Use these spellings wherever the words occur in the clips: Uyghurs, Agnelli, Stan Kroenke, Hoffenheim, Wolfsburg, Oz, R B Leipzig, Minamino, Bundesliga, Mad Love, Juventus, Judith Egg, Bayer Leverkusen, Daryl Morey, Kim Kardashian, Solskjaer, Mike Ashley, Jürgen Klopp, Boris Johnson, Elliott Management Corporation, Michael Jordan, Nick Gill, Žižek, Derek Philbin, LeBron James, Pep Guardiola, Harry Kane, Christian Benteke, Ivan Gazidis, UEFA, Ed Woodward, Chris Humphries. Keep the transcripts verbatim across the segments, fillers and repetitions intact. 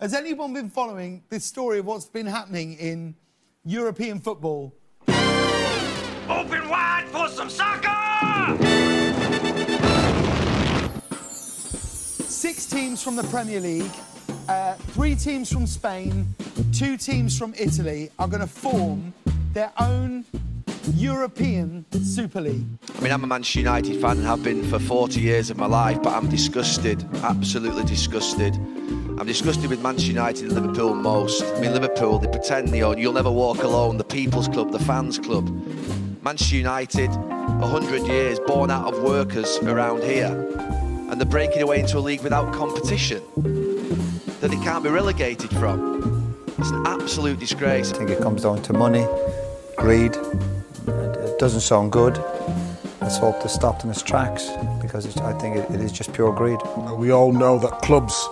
Has anyone been following this story of what's been happening in European football? Open wide for some soccer! Six teams from the Premier League, uh, three teams from Spain, two teams from Italy are going to form their own European Super League. I mean, I'm a Manchester United fan and have been for forty years of my life, but I'm disgusted, absolutely disgusted. I'm disgusted with Manchester United and Liverpool most. I mean, Liverpool, they pretend they own You'll Never Walk Alone, the People's Club, the Fans Club. Manchester United, one hundred years, born out of workers around here, and they're breaking away into a league without competition that it can't be relegated from. It's an absolute disgrace. I think it comes down to money, greed. It doesn't sound good. Let's hope this stopped in its tracks, because it's, I think it, it is just pure greed. We all know that clubs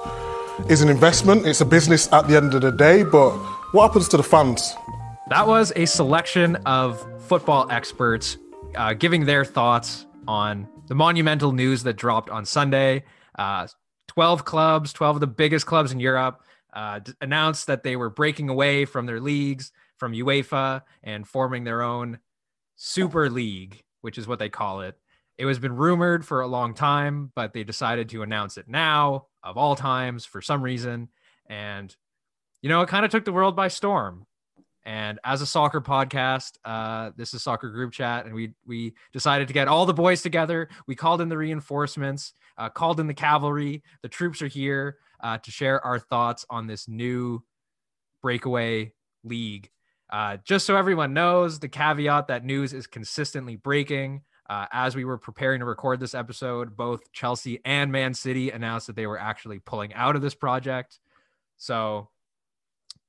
is an investment, it's a business at the end of the day, but what happens to the fans? That was a selection of football experts uh, giving their thoughts on the monumental news that dropped on Sunday. Uh, twelve clubs, twelve of the biggest clubs in Europe uh, d- announced that they were breaking away from their leagues, from UEFA, and forming their own Super League, which is what they call it. It has been rumored for a long time, but they decided to announce it now, of all times, for some reason. And, you know, it kind of took the world by storm. And as a soccer podcast, uh, this is Soccer Group Chat, and we we decided to get all the boys together. We called in the reinforcements, uh, called in the cavalry. The troops are here uh, to share our thoughts on this new breakaway league. Uh, just so everyone knows, the caveat that news is consistently breaking. Uh, as we were preparing to record this episode, both Chelsea and Man City announced that they were actually pulling out of this project. So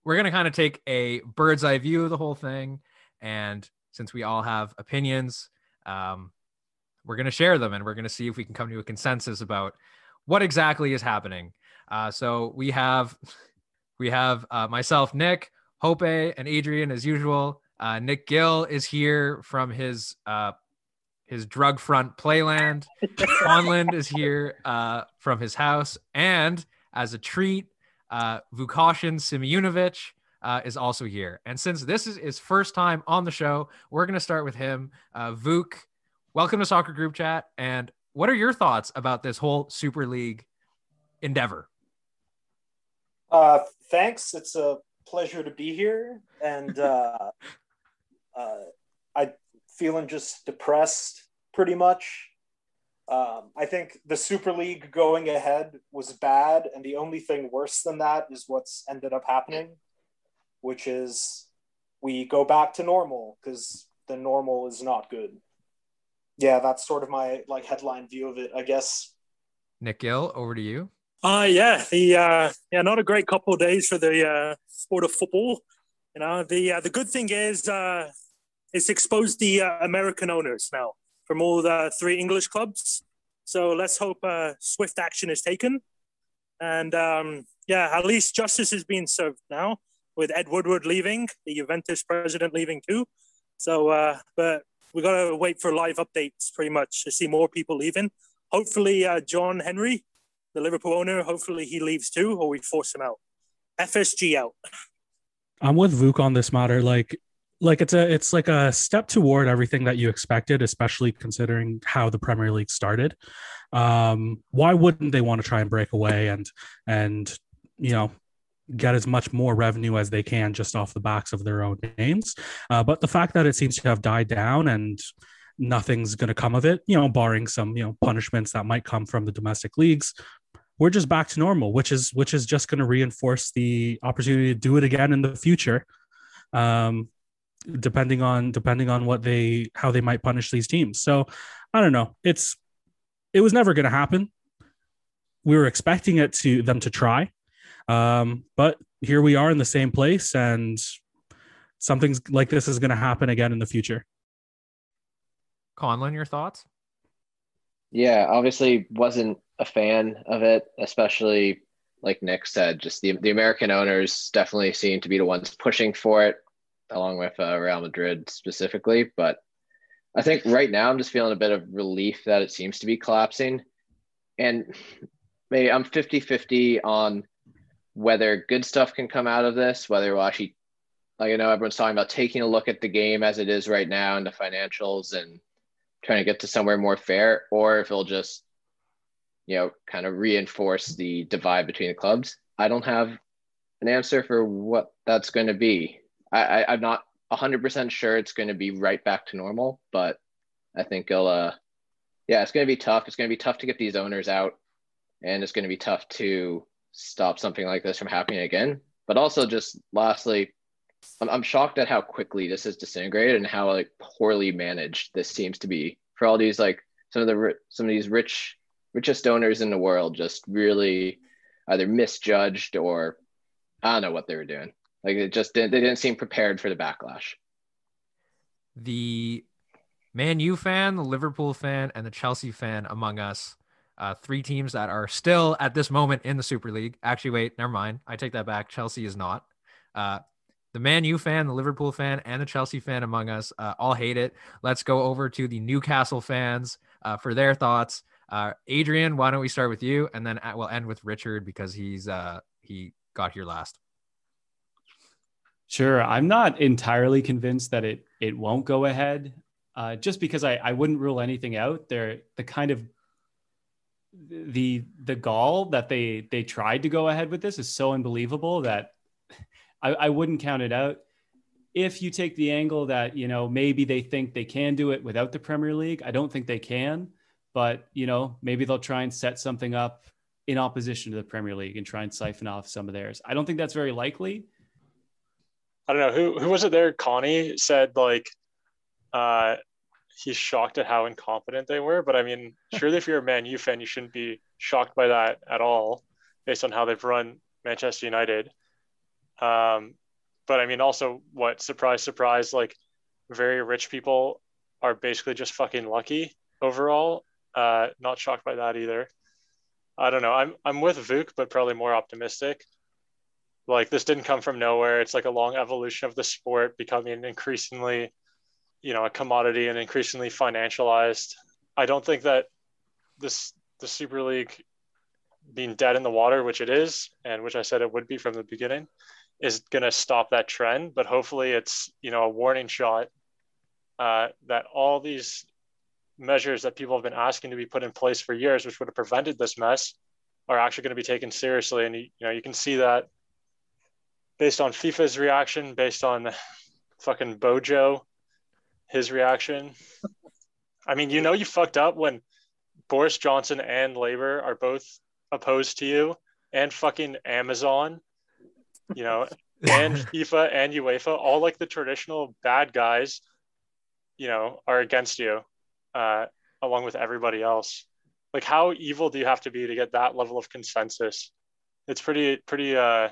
we're going to kind of take a bird's eye view of the whole thing. And since we all have opinions, um, we're going to share them, and we're going to see if we can come to a consensus about what exactly is happening. Uh, so we have, we have uh, myself, Nick, Hope, and Adrian as usual. Uh, Nick Gill is here from his, uh, his drug front playland. Conland is here uh, from his house. And as a treat, Uh, Vukašin Simeonović uh, is also here. And since this is his first time on the show, we're going to start with him. Uh, Vuk, welcome to Soccer Group Chat. And what are your thoughts about this whole Super League endeavor? Uh, thanks. It's a pleasure to be here. And uh, uh, I'm feeling just depressed pretty much. Um, I think the Super League going ahead was bad, and the only thing worse than that is what's ended up happening, which is we go back to normal, because the normal is not good. Yeah, that's sort of my like headline view of it, I guess. Nick Gill, over to you. Uh, yeah, the uh, yeah, not a great couple of days for the uh, sport of football. You know, the uh, the good thing is uh, it's exposed the uh, American owners now from all the three English clubs. So let's hope uh, swift action is taken. And um, yeah, at least justice is being served now with Ed Woodward leaving, the Juventus president leaving too. So, uh, but we got to wait for live updates pretty much to see more people leaving. Hopefully uh, John Henry, the Liverpool owner, hopefully he leaves too, or we force him out. F S G out. I'm with Vuk on this matter. Like, Like it's a it's like a step toward everything that you expected, especially considering how the Premier League started. Um, why wouldn't they want to try and break away and and you know get as much more revenue as they can just off the backs of their own names? Uh, but the fact that it seems to have died down and nothing's going to come of it, you know, barring some you know punishments that might come from the domestic leagues, we're just back to normal, which is which is just going to reinforce the opportunity to do it again in the future. Um, depending on depending on what they how they might punish these teams. So I don't know. It's it was never going to happen. We were expecting it to them to try. Um, but here we are in the same place, and something like this is going to happen again in the future. Conlon, your thoughts? Yeah, obviously wasn't a fan of it, especially like Nick said, just the, the American owners definitely seem to be the ones pushing for it, along with uh, Real Madrid specifically. But I think right now I'm just feeling a bit of relief that it seems to be collapsing. And maybe I'm fifty-fifty on whether good stuff can come out of this, whether we'll actually, like I know everyone's talking about taking a look at the game as it is right now and the financials and trying to get to somewhere more fair, or if it'll just, you know, kind of reinforce the divide between the clubs. I don't have an answer for what that's going to be. I, I, I'm not one hundred percent sure it's going to be right back to normal, but I think it'll, uh, yeah, it's going to be tough. It's going to be tough to get these owners out, and it's going to be tough to stop something like this from happening again. But also just lastly, I'm, I'm shocked at how quickly this is disintegrated and how like poorly managed this seems to be for all these, like some of the, some of these rich, richest owners in the world just really either misjudged or I don't know what they were doing. Like it just didn't, they didn't seem prepared for the backlash. The Man U fan, the Liverpool fan, and the Chelsea fan among us, uh, three teams that are still at this moment in the Super League. Actually, wait, never mind. I take that back. Chelsea is not. Uh, the Man U fan, the Liverpool fan, and the Chelsea fan among us uh, all hate it. Let's go over to the Newcastle fans uh, for their thoughts. Uh, Adrian, why don't we start with you, and then we'll end with Richard because he's uh, he got here last. Sure. I'm not entirely convinced that it it won't go ahead, uh, just because I, I wouldn't rule anything out. They're the kind of the the gall that they they tried to go ahead with this is so unbelievable that I, I wouldn't count it out. If you take the angle that, you know, maybe they think they can do it without the Premier League, I don't think they can. But, you know, maybe they'll try and set something up in opposition to the Premier League and try and siphon off some of theirs. I don't think that's very likely. I don't know. Who who was it there? Connie said, like, uh, he's shocked at how incompetent they were. But, I mean, surely if you're a Man U fan, you shouldn't be shocked by that at all based on how they've run Manchester United. Um, but, I mean, also, what, surprise, surprise, like, very rich people are basically just fucking lucky overall. Uh, not shocked by that either. I don't know. I'm I'm with Vuk, but probably more optimistic. Like, this didn't come from nowhere. It's like a long evolution of the sport becoming increasingly, you know, a commodity and increasingly financialized. I don't think that this the Super League being dead in the water, which it is, and which I said it would be from the beginning, is going to stop that trend. But hopefully it's, you know, a warning shot uh, that all these measures that people have been asking to be put in place for years, which would have prevented this mess, are actually going to be taken seriously. And, you know, you can see that based on FIFA's reaction, based on fucking Bojo, his reaction. I mean, you know, you fucked up when Boris Johnson and Labour are both opposed to you, and fucking Amazon, you know, and FIFA and UEFA, all like the traditional bad guys, you know, are against you. Uh, along with everybody else. Like, how evil do you have to be to get that level of consensus? It's pretty, pretty uh,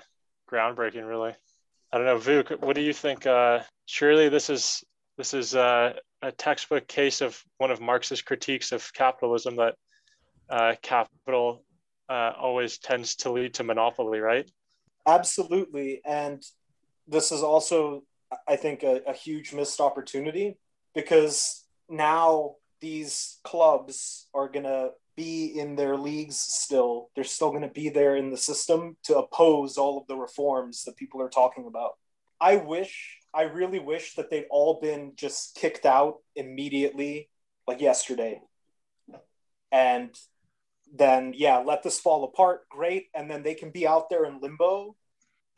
groundbreaking, really. I don't know, Vuk, what do you think? Uh, surely this is this is uh, a textbook case of one of Marx's critiques of capitalism, that uh, capital uh, always tends to lead to monopoly, right? Absolutely, and this is also, I think, a, a huge missed opportunity, because now these clubs are going to be in their leagues still. They're still going to be there in the system to oppose all of the reforms that people are talking about. I wish, I really wish that they'd all been just kicked out immediately, like yesterday. And then, yeah, let this fall apart. Great. And then they can be out there in limbo,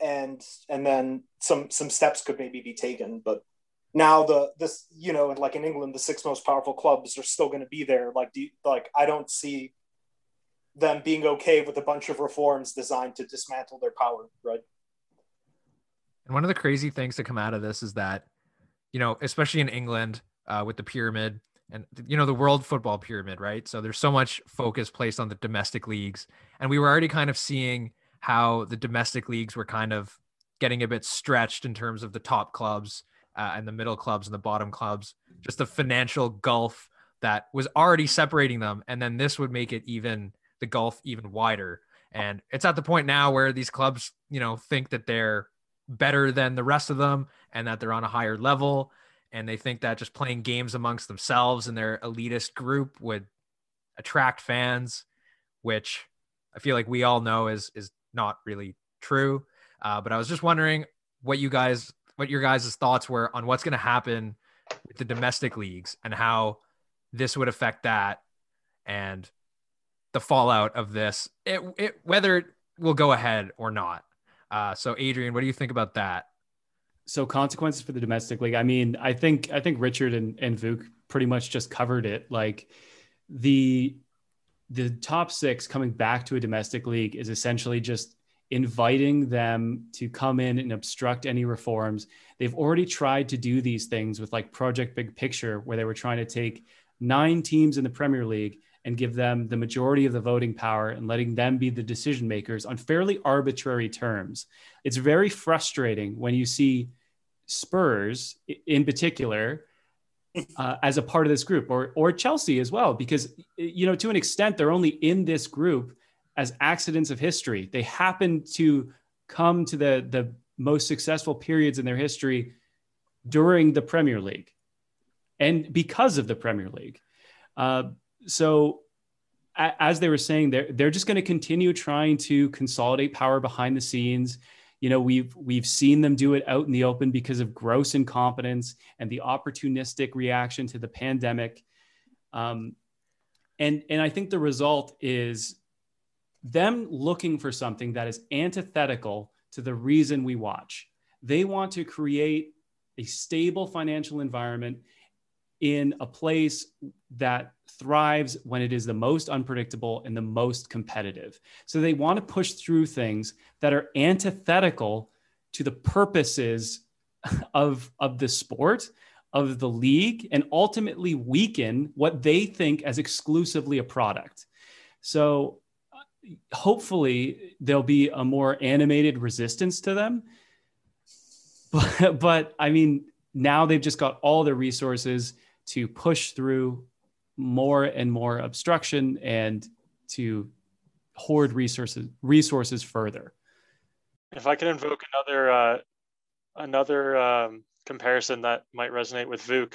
and and then some, some steps could maybe be taken, but now the this you know like in England, the six most powerful clubs are still going to be there. Like do you, like I don't see them being okay with a bunch of reforms designed to dismantle their power, right? And one of the crazy things to come out of this is that, you know, especially in England uh, with the pyramid and, you know, the world football pyramid, right? So there's so much focus placed on the domestic leagues, and we were already kind of seeing how the domestic leagues were kind of getting a bit stretched in terms of the top clubs. Uh, and the middle clubs and the bottom clubs, just the financial gulf that was already separating them. And then this would make it even the gulf even wider. And it's at the point now where these clubs, you know, think that they're better than the rest of them and that they're on a higher level. And they think that just playing games amongst themselves and their elitist group would attract fans, which I feel like we all know is, is not really true. Uh, but I was just wondering what you guys, what your guys' thoughts were on what's going to happen with the domestic leagues and how this would affect that and the fallout of this, it, it, whether it will go ahead or not. Uh, so Adrian, what do you think about that? So consequences for the domestic league. I mean, I think, I think Richard and, and Vuk pretty much just covered it. Like the, the top six coming back to a domestic league is essentially just inviting them to come in and obstruct any reforms. They've already tried to do these things with like Project Big Picture, where they were trying to take nine teams in the Premier League and give them the majority of the voting power and letting them be the decision makers on fairly arbitrary terms. It's very frustrating when you see Spurs in particular uh, as a part of this group, or, or Chelsea as well, because, you know, to an extent, they're only in this group as accidents of history. They happen to come to the, the most successful periods in their history during the Premier League and because of the Premier League. Uh, so a, as they were saying, they're, they're just going to continue trying to consolidate power behind the scenes. You know, we've, we've seen them do it out in the open because of gross incompetence and the opportunistic reaction to the pandemic. Um, and, and I think the result is them looking for something that is antithetical to the reason we watch. They want to create a stable financial environment in a place that thrives when it is the most unpredictable and the most competitive. So they want to push through things that are antithetical to the purposes of, of the sport, of the league, and ultimately weaken what they think as exclusively a product. So hopefully there'll be a more animated resistance to them. But, but I mean, now they've just got all the resources to push through more and more obstruction and to hoard resources, resources further. If I can invoke another, uh, another um, comparison that might resonate with Vuk,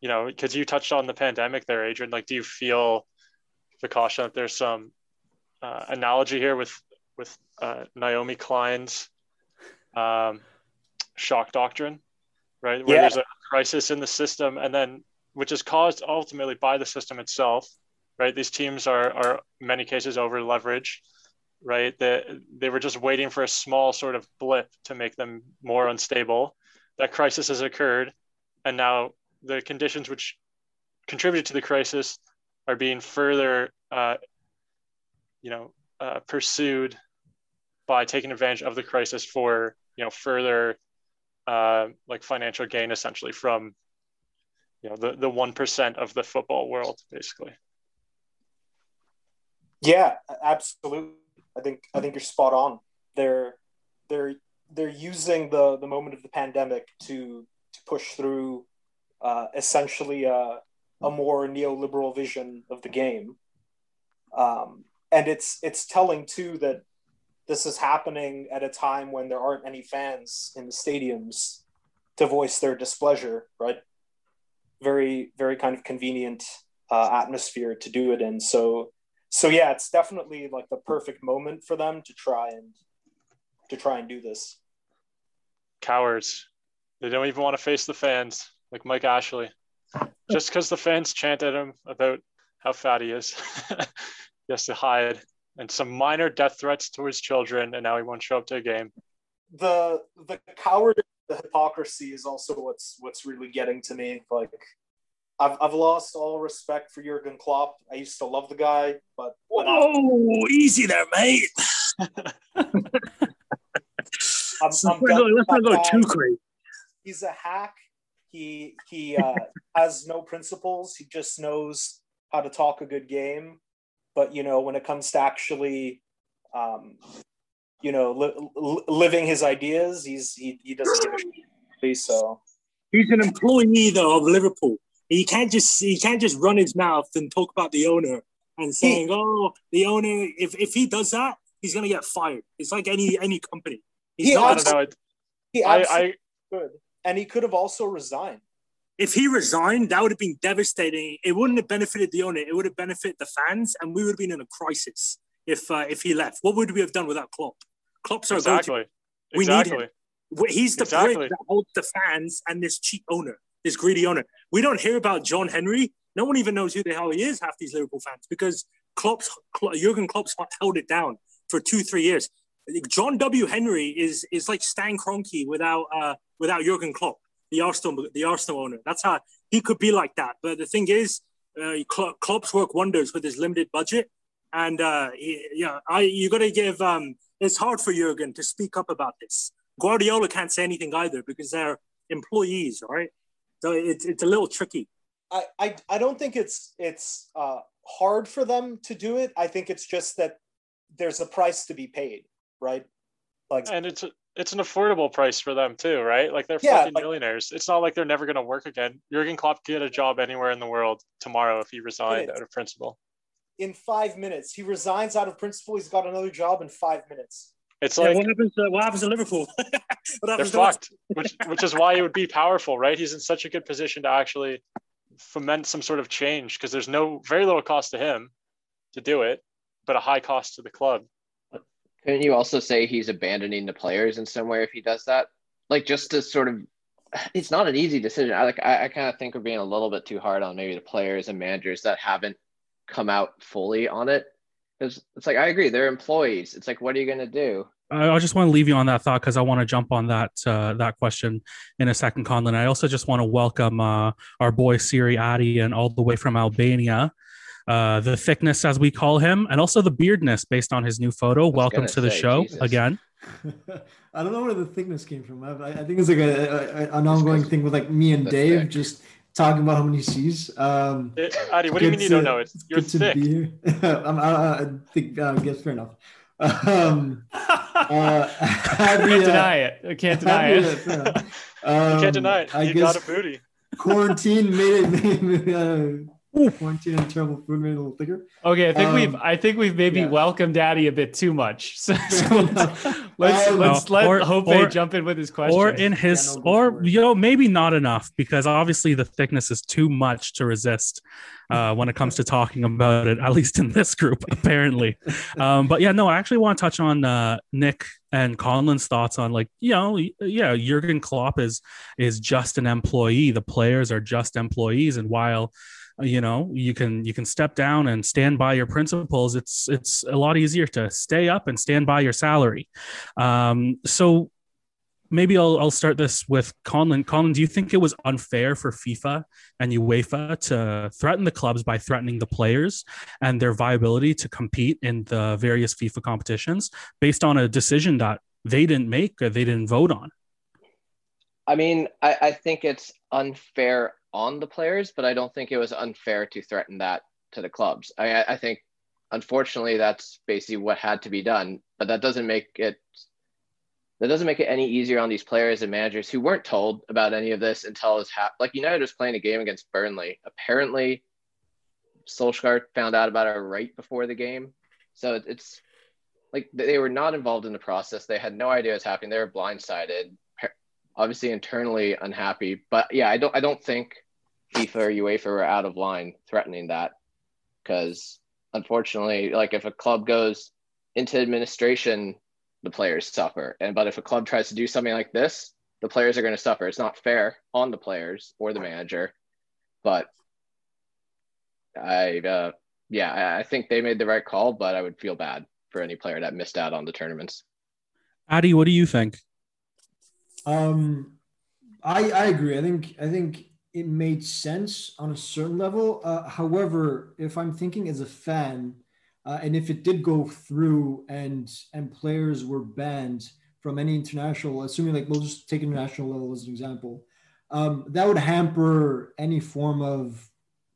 you know, because you touched on the pandemic there, Adrian, like, do you feel, Vukašin, that there's some Uh, analogy here with with uh, Naomi Klein's um, shock doctrine, right? Where yeah. there's a crisis in the system, and then which is caused ultimately by the system itself, right? These teams are are in many cases over leveraged, right? That they were just waiting for a small sort of blip to make them more unstable. That crisis has occurred, and now the conditions which contributed to the crisis are being further Uh, you know, uh, pursued by taking advantage of the crisis for, you know, further uh, like financial gain, essentially, from, you know, the, the one percent of the football world, basically. Yeah, absolutely. I think, I think you're spot on. They're, they're, they're using the, the moment of the pandemic to, to push through uh, essentially a, a more neoliberal vision of the game. Um, And it's it's telling, too, that this is happening at a time when there aren't any fans in the stadiums to voice their displeasure, right? Very, very kind of convenient uh, atmosphere to do it in. So, so yeah, it's definitely like the perfect moment for them to try and to try and do this. Cowards. They don't even want to face the fans, like Mike Ashley. Just because the fans chant at him about how fat he is. Yes, to hide, and some minor death threats towards children, and now he won't show up to a game. The the coward, the hypocrisy is also what's what's really getting to me. Like, I've I've lost all respect for Jürgen Klopp. I used to love the guy, but oh, easy there, mate. I'm, so I'm going, let's not go too crazy. He's a hack. He he uh, has no principles. He just knows how to talk a good game. But, you know, when it comes to actually, um, you know, li- li- living his ideas, he's he, he doesn't give a shit. So he's an employee, though, of Liverpool. He can't just he can't just run his mouth and talk about the owner and saying, he, oh, the owner. If if he does that, he's gonna get fired. It's like any any company. He's he not, abs- I don't know. He absolutely I, I, could, and he could have also resigned. If he resigned, that would have been devastating. It wouldn't have benefited the owner. It would have benefited the fans, and we would have been in a crisis if uh, if he left. What would we have done without Klopp? Klopp's our exactly. go-to. We exactly. need him. He's the exactly. bridge that holds the fans and this cheap owner, this greedy owner. We don't hear about John Henry. No one even knows who the hell he is, half these Liverpool fans, because Klopp's, Jürgen Klopp's held it down for two, three years. John W. Henry is is like Stan Kroenke without uh, without Jürgen Klopp, the Arsenal the Arsenal owner. That's how he could be like that. But the thing is, uh, Klopp's work wonders with his limited budget, and uh, he, yeah, I you got to give. Um, it's hard for Jürgen to speak up about this. Guardiola can't say anything either because they're employees, right? So it's it's a little tricky. I I, I don't think it's it's uh, hard for them to do it. I think it's just that there's a price to be paid. Right, like, and it's it's an affordable price for them too, right? Like they're yeah, fucking like, millionaires. It's not like they're never going to work again. Jurgen Klopp could get a job anywhere in the world tomorrow if he resigned out of principle. In five minutes, he resigns out of principle. He's got another job in five minutes. It's like yeah, what happens? To, what happens to Liverpool? what happens they're to fucked, which which is why he would be powerful, right? He's in such a good position to actually foment some sort of change because there's no very little cost to him to do it, but a high cost to the club. Couldn't you also say he's abandoning the players in some way if he does that? Like, just to sort of, it's not an easy decision. I like, I, I kind of think we're being a little bit too hard on maybe the players and managers that haven't come out fully on it. It's, it's like, I agree, they're employees. It's like, what are you going to do? I, I just want to leave you on that thought because I want to jump on that uh, that question in a second, Conlon. I also just want to welcome uh, our boy Siri Adian all the way from Albania. Uh, the thickness, as we call him, and also the beardness based on his new photo. Welcome to the say, show Jesus. Again. I don't know where the thickness came from. I, I think it's like a, a, an ongoing thing with like me and Dave thick. Just talking about how many C's. Um, it, Adi, what do you mean you to, don't know? It's, it's you're thick. I'm, I, I think, uh, I guess fair enough. Um, uh, I can't deny it. I can't deny it. it um, you can't deny it. I you got a booty. Quarantine made it. Made it uh, Quarantine and terrible food made a little thicker. Okay, I think um, we've I think we've maybe yeah. welcomed Daddy a bit too much. So, so let's let's, um, let's let or, Hope or, jump in with his question. Or in his yeah, no, or you know, maybe not enough, because obviously the thickness is too much to resist uh, when it comes to talking about it, at least in this group, apparently. um, but yeah, no, I actually want to touch on uh, Nick and Conlon's thoughts on, like, you know, yeah, Jurgen Klopp is is just an employee. The players are just employees, and while you know, you can you can step down and stand by your principles. It's it's a lot easier to stay up and stand by your salary. Um, so maybe I'll I'll start this with Conlon. Conlon, do you think it was unfair for FIFA and UEFA to threaten the clubs by threatening the players and their viability to compete in the various FIFA competitions based on a decision that they didn't make or they didn't vote on? I mean, I, I think it's unfair on the players, but I don't think it was unfair to threaten that to the clubs. I, I think, unfortunately, that's basically what had to be done. But that doesn't make it that doesn't make it any easier on these players and managers who weren't told about any of this until it was ha- like United was playing a game against Burnley. Apparently, Solskjaer found out about it right before the game, so it's like they were not involved in the process. They had no idea what was happening. They were blindsided, obviously internally unhappy. But yeah, I don't I don't think FIFA or UEFA were out of line threatening that, because unfortunately, like, if a club goes into administration, the players suffer. And but if a club tries to do something like this, the players are going to suffer. It's not fair on the players or the manager. But I, uh, yeah, I think they made the right call. But I would feel bad for any player that missed out on the tournaments. Adi, what do you think? Um, I I agree. I think I think. It made sense on a certain level. Uh, however, if I'm thinking as a fan, uh, and if it did go through and and players were banned from any international, assuming like we'll just take international level as an example, um, that would hamper any form of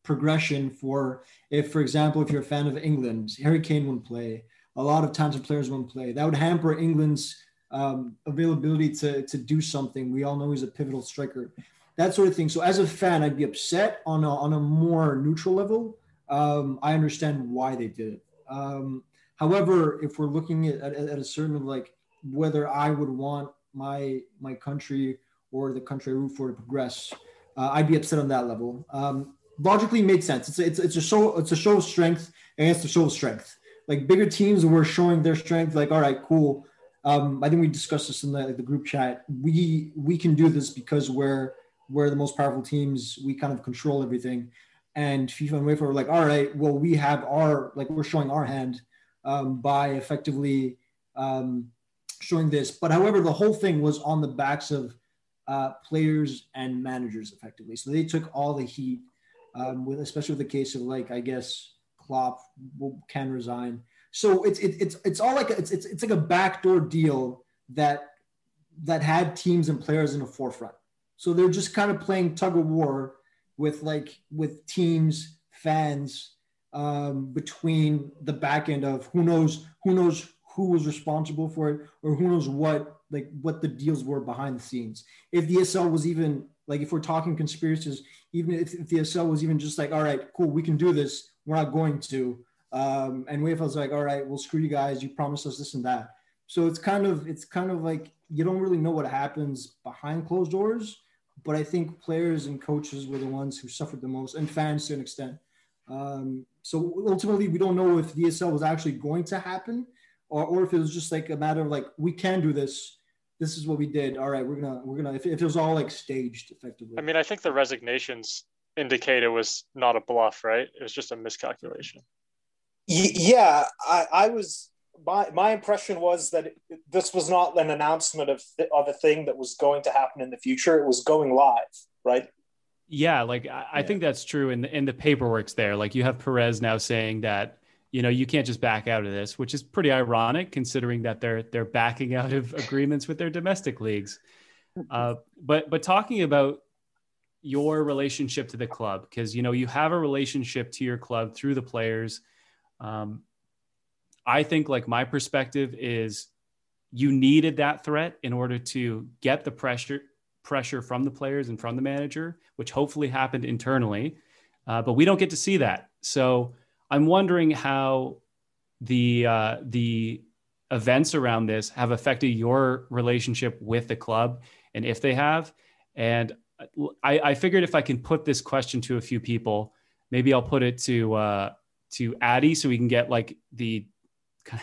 progression for, if, for example, if you're a fan of England, Harry Kane wouldn't play. A lot of times the players wouldn't play. That would hamper England's um, availability to, to do something. We all know he's a pivotal striker. That sort of thing. So as a fan, I'd be upset on a, on a more neutral level. Um, I understand why they did it. Um, however, if we're looking at, at, at a certain of like whether I would want my my country or the country I root for to progress, uh, I'd be upset on that level. Um, logically, it made sense. It's a, it's it's a show it's a show of strength against a show of strength. Like bigger teams were showing their strength. Like, all right, cool. Um, I think we discussed this in the, the group chat. We we can do this because we're we're the most powerful teams. We kind of control everything. And FIFA and UEFA were like, all right, well, we have our, like, we're showing our hand um, by effectively um, showing this. But however, the whole thing was on the backs of uh, players and managers, effectively. So they took all the heat, um, with especially with the case of, like, I guess, Klopp can resign. So it's it, it's it's all like a, it's, it's it's like a backdoor deal that that had teams and players in the forefront. So they're just kind of playing tug of war with like with teams, fans, um, between the back end of who knows who knows who was responsible for it, or who knows what like what the deals were behind the scenes. If the E S L was even like, if we're talking conspiracies, even if, if the E S L was even just like, all right, cool, we can do this, we're not going to. Um, and U E F A's like, all right, well, screw you guys. You promised us this and that. So it's kind of, it's kind of like, you don't really know what happens behind closed doors, but I think players and coaches were the ones who suffered the most, and fans to an extent. Um, so ultimately we don't know if the E S L was actually going to happen, or, or if it was just like a matter of like, we can do this. This is what we did. All right, we're gonna, we're gonna, if, if it was all like staged effectively. I mean, I think the resignations indicate it was not a bluff, right? It was just a miscalculation. Yeah, I, I was. My my impression was that it, this was not an announcement of th- of a thing that was going to happen in the future. It was going live, right? Yeah, like I, I yeah. think that's true. And and the paperwork's there. Like you have Perez now saying that, you know, you can't just back out of this, which is pretty ironic considering that they're they're backing out of agreements with their domestic leagues. Uh, but but talking about your relationship to the club, because you know you have a relationship to your club through the players. Um, I think like my perspective is you needed that threat in order to get the pressure, pressure from the players and from the manager, which hopefully happened internally, uh, but we don't get to see that. So I'm wondering how the, uh, the events around this have affected your relationship with the club, and if they have. And I, I figured if I can put this question to a few people, maybe I'll put it to, uh, to Addy, so we can get like the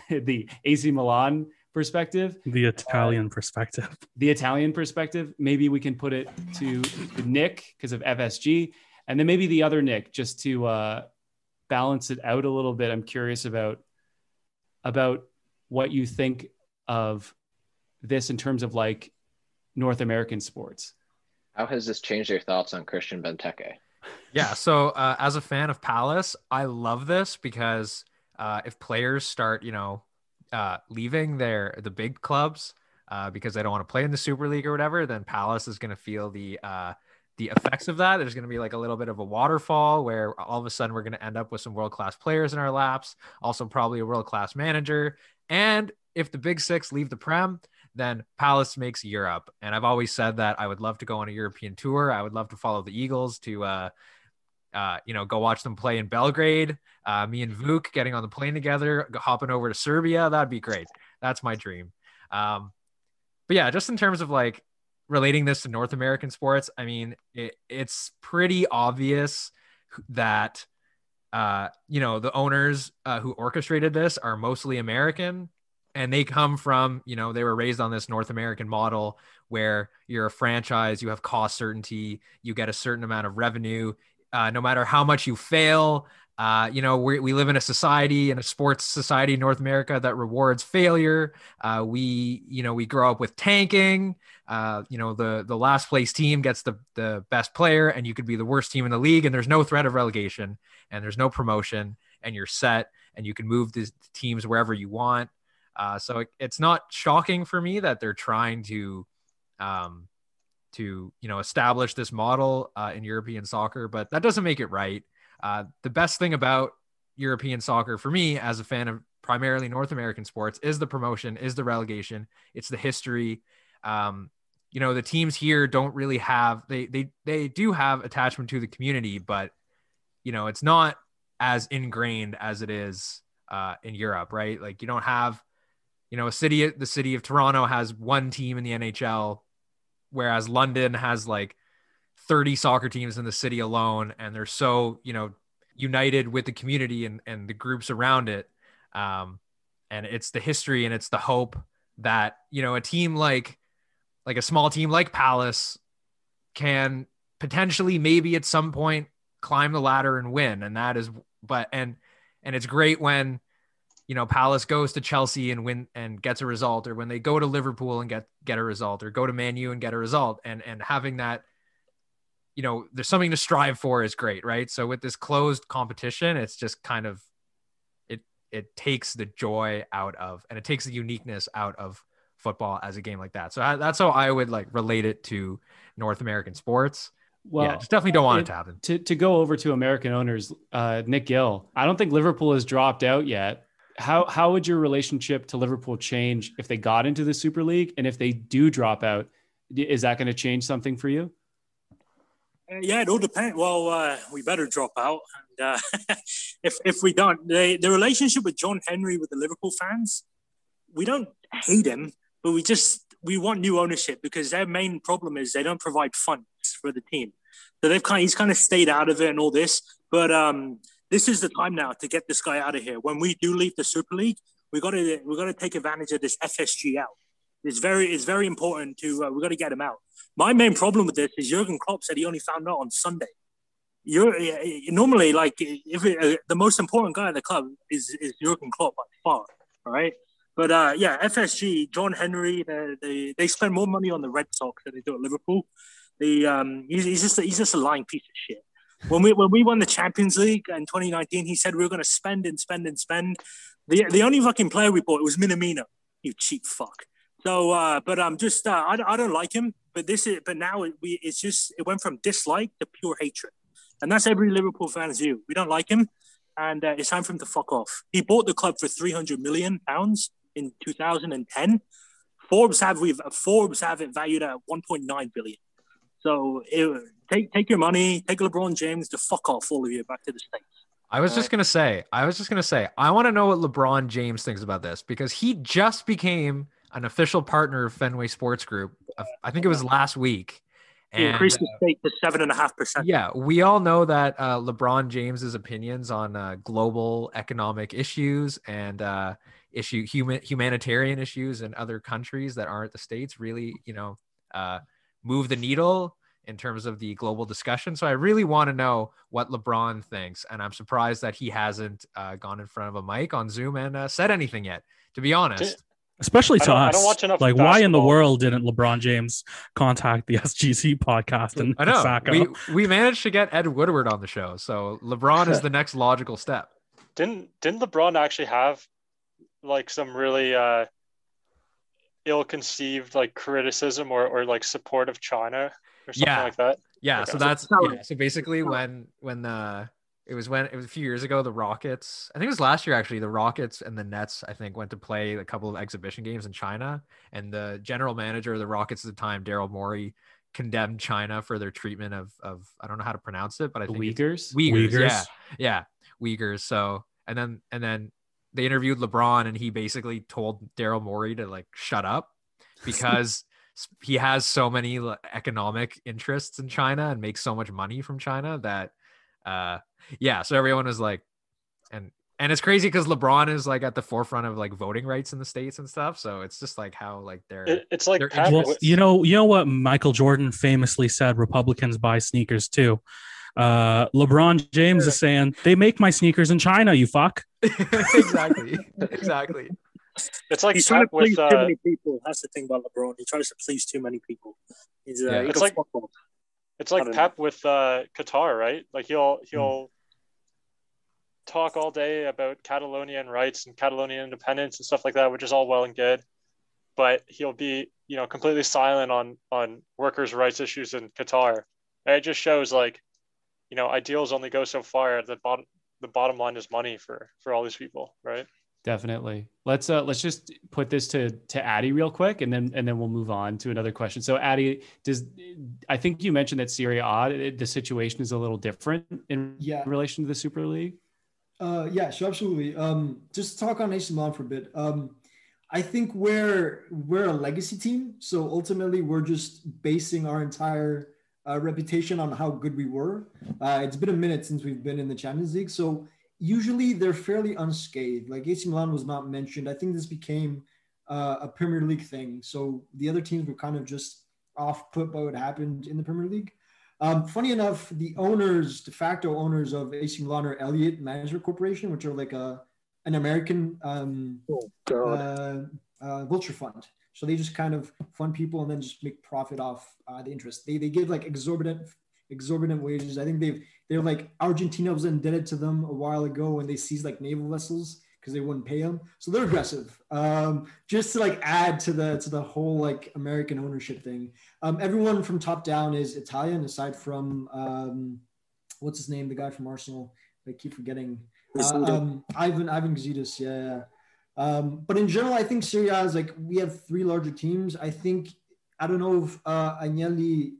the A C Milan perspective, the Italian uh, perspective, the Italian perspective. Maybe we can put it to, to Nick because of F S G, and then maybe the other Nick just to uh, balance it out a little bit. I'm curious about about what you think of this in terms of like North American sports. How has this changed your thoughts on Christian Benteke? Yeah, so uh, as a fan of Palace, I love this because uh, if players start, you know, uh, leaving their the big clubs uh, because they don't want to play in the Super League or whatever, then Palace is going to feel the uh, the effects of that. There's going to be like a little bit of a waterfall where all of a sudden we're going to end up with some world-class players in our laps, also probably a world-class manager. And if the big six leave the Prem, then Palace makes Europe. And I've always said that I would love to go on a European tour. I would love to follow the Eagles to, uh, uh, you know, go watch them play in Belgrade. Uh, me and Vuk getting on the plane together, hopping over to Serbia. That'd be great. That's my dream. Um, but yeah, just in terms of like relating this to North American sports, I mean, it, it's pretty obvious that, uh, you know, the owners uh, who orchestrated this are mostly American. And they come from, you know, they were raised on this North American model where you're a franchise, you have cost certainty, you get a certain amount of revenue, uh, no matter how much you fail. Uh, you know, we we live in a society, in a sports society in North America that rewards failure. Uh, we, you know, we grow up with tanking. Uh, you know, the the last place team gets the the best player, and you could be the worst team in the league, and there's no threat of relegation, and there's no promotion, and you're set, and you can move the teams wherever you want. Uh, so it, it's not shocking for me that they're trying to, um, to you know, establish this model uh, in European soccer, but that doesn't make it right. Uh, the best thing about European soccer for me as a fan of primarily North American sports is the promotion, is the relegation, it's the history. Um, you know, the teams here don't really have they they they do have attachment to the community, but you know, it's not as ingrained as it is uh, in Europe, right? Like you don't have You know, a city, the city of Toronto has one team in the N H L, whereas London has like thirty soccer teams in the city alone. And they're so, you know, united with the community and, and the groups around it. Um, and it's the history and it's the hope that, you know, a team like, like a small team like Palace can potentially maybe at some point climb the ladder and win. And that is, but, and, and it's great when, you know, Palace goes to Chelsea and win and gets a result, or when they go to Liverpool and get, get a result, or go to Man U and get a result, and, and having that, you know, there's something to strive for is great. Right. So with this closed competition, it's just kind of, it, it takes the joy out of, and it takes the uniqueness out of football as a game like that. So I, that's how I would like relate it to North American sports. Well, yeah, just definitely don't want it, it to happen. To, to go over to American owners, uh, Nick Gill, I don't think Liverpool has dropped out yet. How, how would your relationship to Liverpool change if they got into the Super League? And if they do drop out, is that going to change something for you? Yeah, it all depends. Well, uh, we better drop out. And, uh, if if we don't, they, the relationship with John Henry with the Liverpool fans, we don't hate him, but we just we want new ownership, because their main problem is they don't provide funds for the team. So they've kind of, he's kind of stayed out of it and all this. But um, this is the time now to get this guy out of here. When we do leave the Super League, we got to we got to take advantage of this F S G out. It's very, it's very important to, uh, we've got to get him out. My main problem with this is Jürgen Klopp said he only found out on Sunday. You're, normally, like, if it, uh, the most important guy at the club is, is Jürgen Klopp by far, all right? But, uh, yeah, F S G, John Henry, they they spend more money on the Red Sox than they do at Liverpool. The, um, he's, he's, just, he's just a lying piece of shit. When we when we won the Champions League in twenty nineteen, he said we were going to spend and spend and spend. The, the only fucking player we bought was Minamino, you cheap fuck. So, uh, but I'm um, just, uh, I, I don't like him, but this is, but now it, we, it's just, it went from dislike to pure hatred. And that's every Liverpool fan's view. We don't like him, and uh, it's time for him to fuck off. He bought the club for three hundred million pounds in two thousand ten. Forbes have, we've, Forbes have it valued at one point nine billion. So it, take, take your money, take LeBron James to fuck off, all of you, back to the States. I was all just right. going to say, I was just going to say, I want to know what LeBron James thinks about this, because he just became an official partner of Fenway Sports Group. I think it was last week. He and, increased the stake to seven and a half percent. Yeah. We all know that uh, LeBron James's opinions on uh, global economic issues and uh, issue human humanitarian issues in other countries that aren't the States really, you know, uh, move the needle in terms of the global discussion. So I really want to know what LeBron thinks. And I'm surprised that he hasn't uh, gone in front of a mic on Zoom and uh, said anything yet, to be honest. Especially to us. I don't watch enough like, basketball. Why in the world didn't LeBron James contact the S G C podcast? And I know Osaka? we we managed to get Ed Woodward on the show, so LeBron is the next logical step. Didn't didn't LeBron actually have like some really uh, ill-conceived like criticism or or like support of China or something yeah. like that? Yeah. Okay. So that's yeah, so basically when when the. It was when it was a few years ago, the Rockets, I think it was last year, actually, the Rockets and the Nets, I think, went to play a couple of exhibition games in China. And the general manager of the Rockets at the time, Daryl Morey, condemned China for their treatment of, of I don't know how to pronounce it, but I think Uyghurs. Uyghurs. Uyghurs. Yeah. Yeah. Uyghurs. So, and then, and then they interviewed LeBron, and he basically told Daryl Morey to like shut up because he has so many economic interests in China and makes so much money from China that, uh, yeah, so everyone was like, and and it's crazy because LeBron is like at the forefront of like voting rights in the States and stuff. So it's just like how like they're it, it's like they're well, you know you know what Michael Jordan famously said: Republicans buy sneakers too. Uh, LeBron James yeah. is saying they make my sneakers in China. You fuck. exactly, exactly. It's like he's trying to please with, uh, too many people. That's the thing about LeBron. He tries to please too many people. He's, uh, yeah, it's like it's like Pep know. with uh, Qatar, right? Like he'll he'll. Hmm. talk all day about Catalonian rights and Catalonian independence and stuff like that, which is all well and good, but he'll be, you know, completely silent on, on workers' rights issues in Qatar. And it just shows like, you know, ideals only go so far. At the bottom, the bottom line is money for, for all these people. Right. Definitely. Let's, uh, let's just put this to, to Addy real quick. And then, and then we'll move on to another question. So Addy, does, I think you mentioned that Serie A, the situation is a little different in yeah. relation to the Super League. Uh, yeah, sure, absolutely. Um, just talk on H Milan for a bit. Um, I think we're we're a legacy team, so ultimately we're just basing our entire uh, reputation on how good we were. Uh, it's been a minute since we've been in the Champions League, so usually they're fairly unscathed. Like H C Milan was not mentioned. I think this became uh, a Premier League thing. So the other teams were kind of just off put by what happened in the Premier League. Um, funny enough, the owners, de facto owners of A C Milan are Elliott Management Corporation, which are like a an American um, oh, uh, uh, vulture fund. So they just kind of fund people and then just make profit off uh, the interest. They they give like exorbitant exorbitant wages. I think they've they're like Argentina was indebted to them a while ago when they seized like naval vessels because they wouldn't pay them. So they're aggressive, um, just to like add to the to the whole like American ownership thing. Um, everyone from top down is Italian, aside from um, what's his name, the guy from Arsenal. I keep forgetting. Uh, um, Ivan Ivan Gazidis, yeah. yeah. Um, but in general, I think Serie A is like we have three larger teams. I think I don't know if uh, Agnelli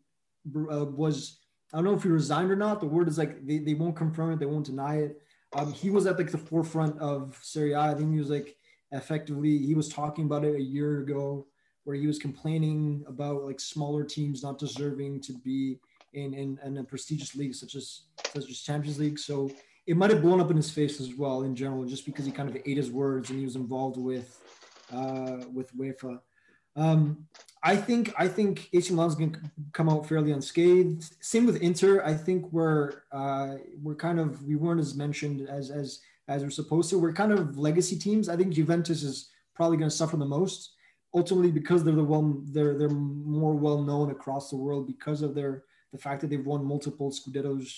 uh, was I don't know if he resigned or not. The word is like they, they won't confirm it, they won't deny it. Um, he was at like the forefront of Serie A. I think he was like effectively he was talking about it a year ago, where he was complaining about like smaller teams not deserving to be in in, in a prestigious league such as such as Champions League. So it might have blown up in his face as well in general, just because he kind of ate his words and he was involved with uh, with UEFA. Um, I think I think A C Milan's going to come out fairly unscathed. Same with Inter. I think we're uh, we're kind of we weren't as mentioned as as as we're supposed to. We're kind of legacy teams. I think Juventus is probably going to suffer the most ultimately because they're the well they're they're more well known across the world because of their the fact that they've won multiple Scudettos.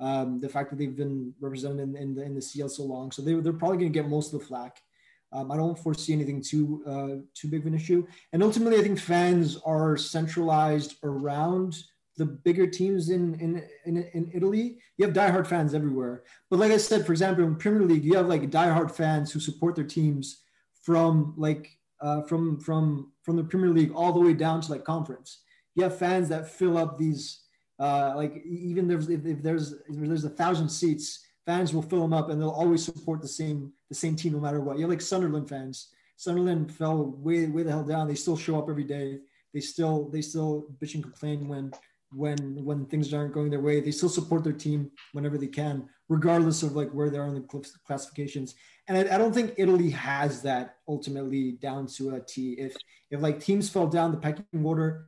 Um, the fact that they've been represented in, in, the, in the C L so long. So they, they're probably going to get most of the flack. Um, I don't foresee anything too uh, too big of an issue. And ultimately, I think fans are centralized around the bigger teams in, in, in, in Italy. You have diehard fans everywhere. But like I said, for example, in Premier League, you have like diehard fans who support their teams from like uh, from from from the Premier League all the way down to like conference. You have fans that fill up these Uh, like even there's, if, if there's if there's a thousand seats, fans will fill them up, and they'll always support the same the same team no matter what. You're like Sunderland fans. Sunderland fell way way the hell down. They still show up every day. They still they still bitch and complain when when when things aren't going their way. They still support their team whenever they can, regardless of like where they are in the classifications. And I, I don't think Italy has that ultimately down to a T. If if like teams fell down the pecking order,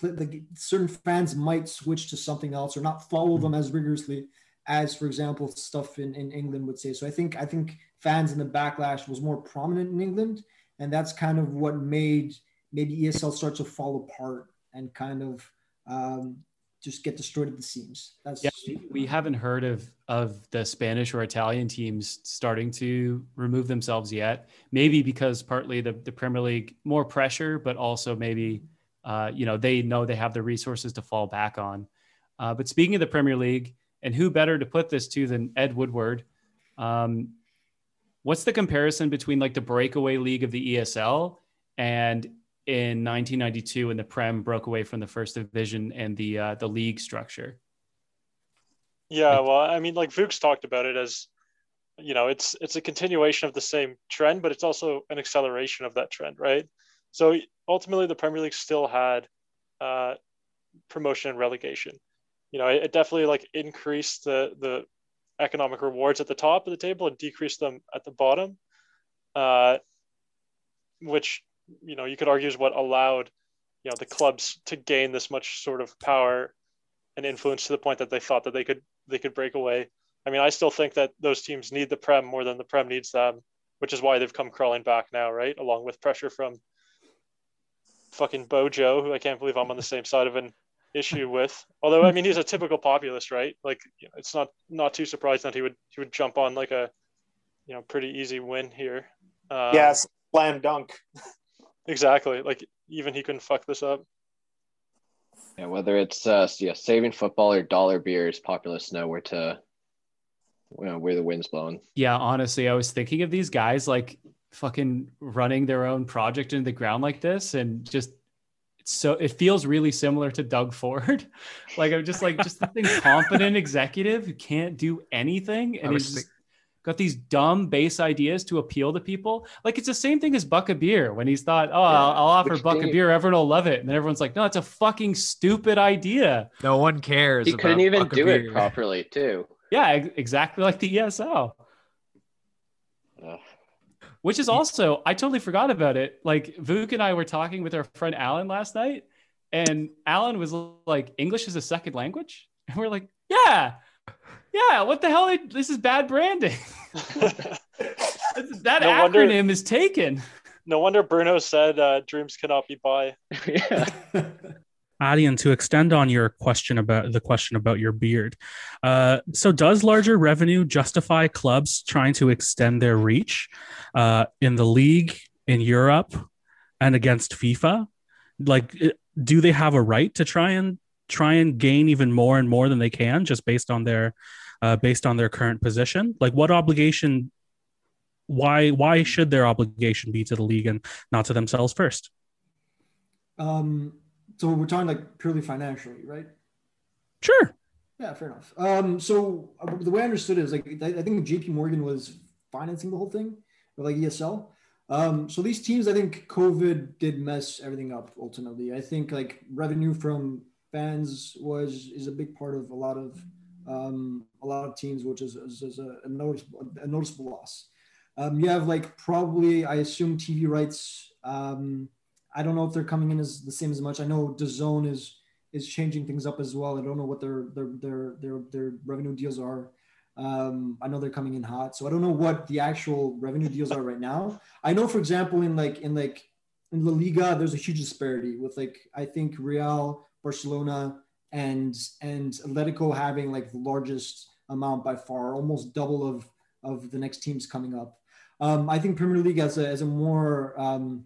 the certain fans might switch to something else or not follow them as rigorously as, for example, stuff in, in England would say. So I think I think fans and the backlash was more prominent in England, and that's kind of what made maybe E S L start to fall apart and kind of um, just get destroyed at the seams. That's yeah, we haven't heard of of the Spanish or Italian teams starting to remove themselves yet. Maybe because partly the the Premier League more pressure, but also maybe. Uh, you know, they know they have the resources to fall back on. Uh, but speaking of the Premier League, and who better to put this to than Ed Woodward? Um, what's the comparison between like the breakaway league of the E S L and in nineteen ninety-two when the Prem broke away from the first division and the uh, the league structure? Yeah, well, I mean, like Vuk's talked about it as, you know, it's it's a continuation of the same trend, but it's also an acceleration of that trend, right? So ultimately, the Premier League still had uh, promotion and relegation. You know, it, it definitely like increased the the economic rewards at the top of the table and decreased them at the bottom, uh, which, you know, you could argue is what allowed, you know, the clubs to gain this much sort of power and influence to the point that they thought that they could they could break away. I mean, I still think that those teams need the Prem more than the Prem needs them, which is why they've come crawling back now, right? Along with pressure from fucking Bojo, who I can't believe I'm on the same side of an issue with. Although, I mean, he's a typical populist, right? Like, you know, it's not not too surprising that he would he would jump on like a, you know, pretty easy win here. Um, yes, slam dunk. Exactly. Like, even he couldn't fuck this up. Yeah, whether it's uh, yeah, saving football or dollar beers, populists know where to, you know, where the wind's blowing. Yeah, honestly, I was thinking of these guys like fucking running their own project into the ground like this, and just it's so it feels really similar to Doug Ford. Like I'm just like just this incompetent executive who can't do anything and he's think- got these dumb base ideas to appeal to people. Like it's the same thing as Buck a Beer when he's thought, oh, yeah, I'll, I'll offer Buck a Beer, everyone will love it, and then everyone's like, no, it's a fucking stupid idea. No one cares. He about couldn't even Buck do it properly, too. Yeah, exactly like the E S L. Ugh. which is also, I totally forgot about it. Like, Vuk and I were talking with our friend Alan last night, and Alan was like, English is a second language? And we're like, yeah, yeah, what the hell? This is bad branding. That no acronym wonder, is taken. No wonder Bruno said uh, dreams cannot be buy. Yeah. Adrian, to extend on your question about the question about your beard. Uh, so does larger revenue justify clubs trying to extend their reach uh, in the league, in Europe, and against FIFA? Like, do they have a right to try and try and gain even more and more than they can just based on their uh, based on their current position? Like, what obligation? Why why should their obligation be to the league and not to themselves first? Um. So we're talking like purely financially, right? Sure. Yeah, fair enough. Um, so the way I understood it is like, I think J P Morgan was financing the whole thing, like E S L. Um, so these teams, I think COVID did mess everything up ultimately. I think like revenue from fans was, is a big part of a lot of, um, a lot of teams, which is, is, is a, a, noticeable, a noticeable loss. Um, you have like probably, I assume T V rights, um, I don't know if they're coming in as the same as much. I know DAZN is is changing things up as well. I don't know what their their their their, their revenue deals are. Um, I know they're coming in hot, so I don't know what the actual revenue deals are right now. I know, for example, in like in like in La Liga, there's a huge disparity with like I think Real, Barcelona, and and Atletico having like the largest amount by far, almost double of of the next teams coming up. Um, I think Premier League as a as a more um,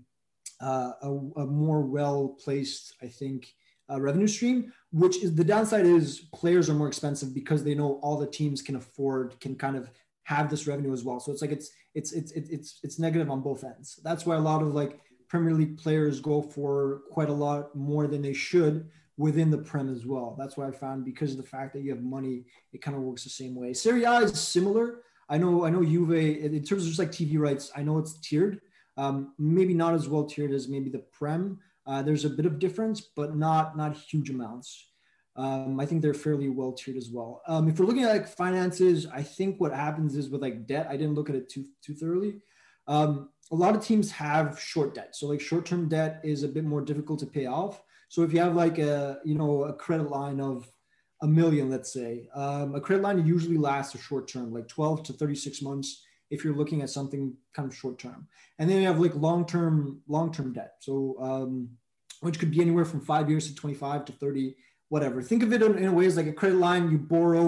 Uh, a, a more well-placed, I think, uh, revenue stream, which is the downside is players are more expensive because they know all the teams can afford, can kind of have this revenue as well. So it's like, it's, it's, it's, it's, it's negative on both ends. That's why a lot of like Premier League players go for quite a lot more than they should within the Prem as well. That's why I found, because of the fact that you have money, it kind of works the same way. Serie A is similar. I know, I know Juve, in terms of just like T V rights, I know it's tiered. Um, maybe not as well tiered as maybe the Prem. Uh, there's a bit of difference, but not not huge amounts. Um, I think they're fairly well tiered as well. Um, if we're looking at like finances, I think what happens is with like debt, I didn't look at it too too thoroughly. Um, a lot of teams have short debt, so like short term debt is a bit more difficult to pay off. So if you have like a you know a credit line of a million, let's say, um, a credit line usually lasts a short term, like twelve to thirty-six months. If you're looking at something kind of short term. And then you have like long-term long-term debt. So, um, which could be anywhere from five years to twenty-five to thirty, whatever. Think of it in, in a way as like a credit line, you borrow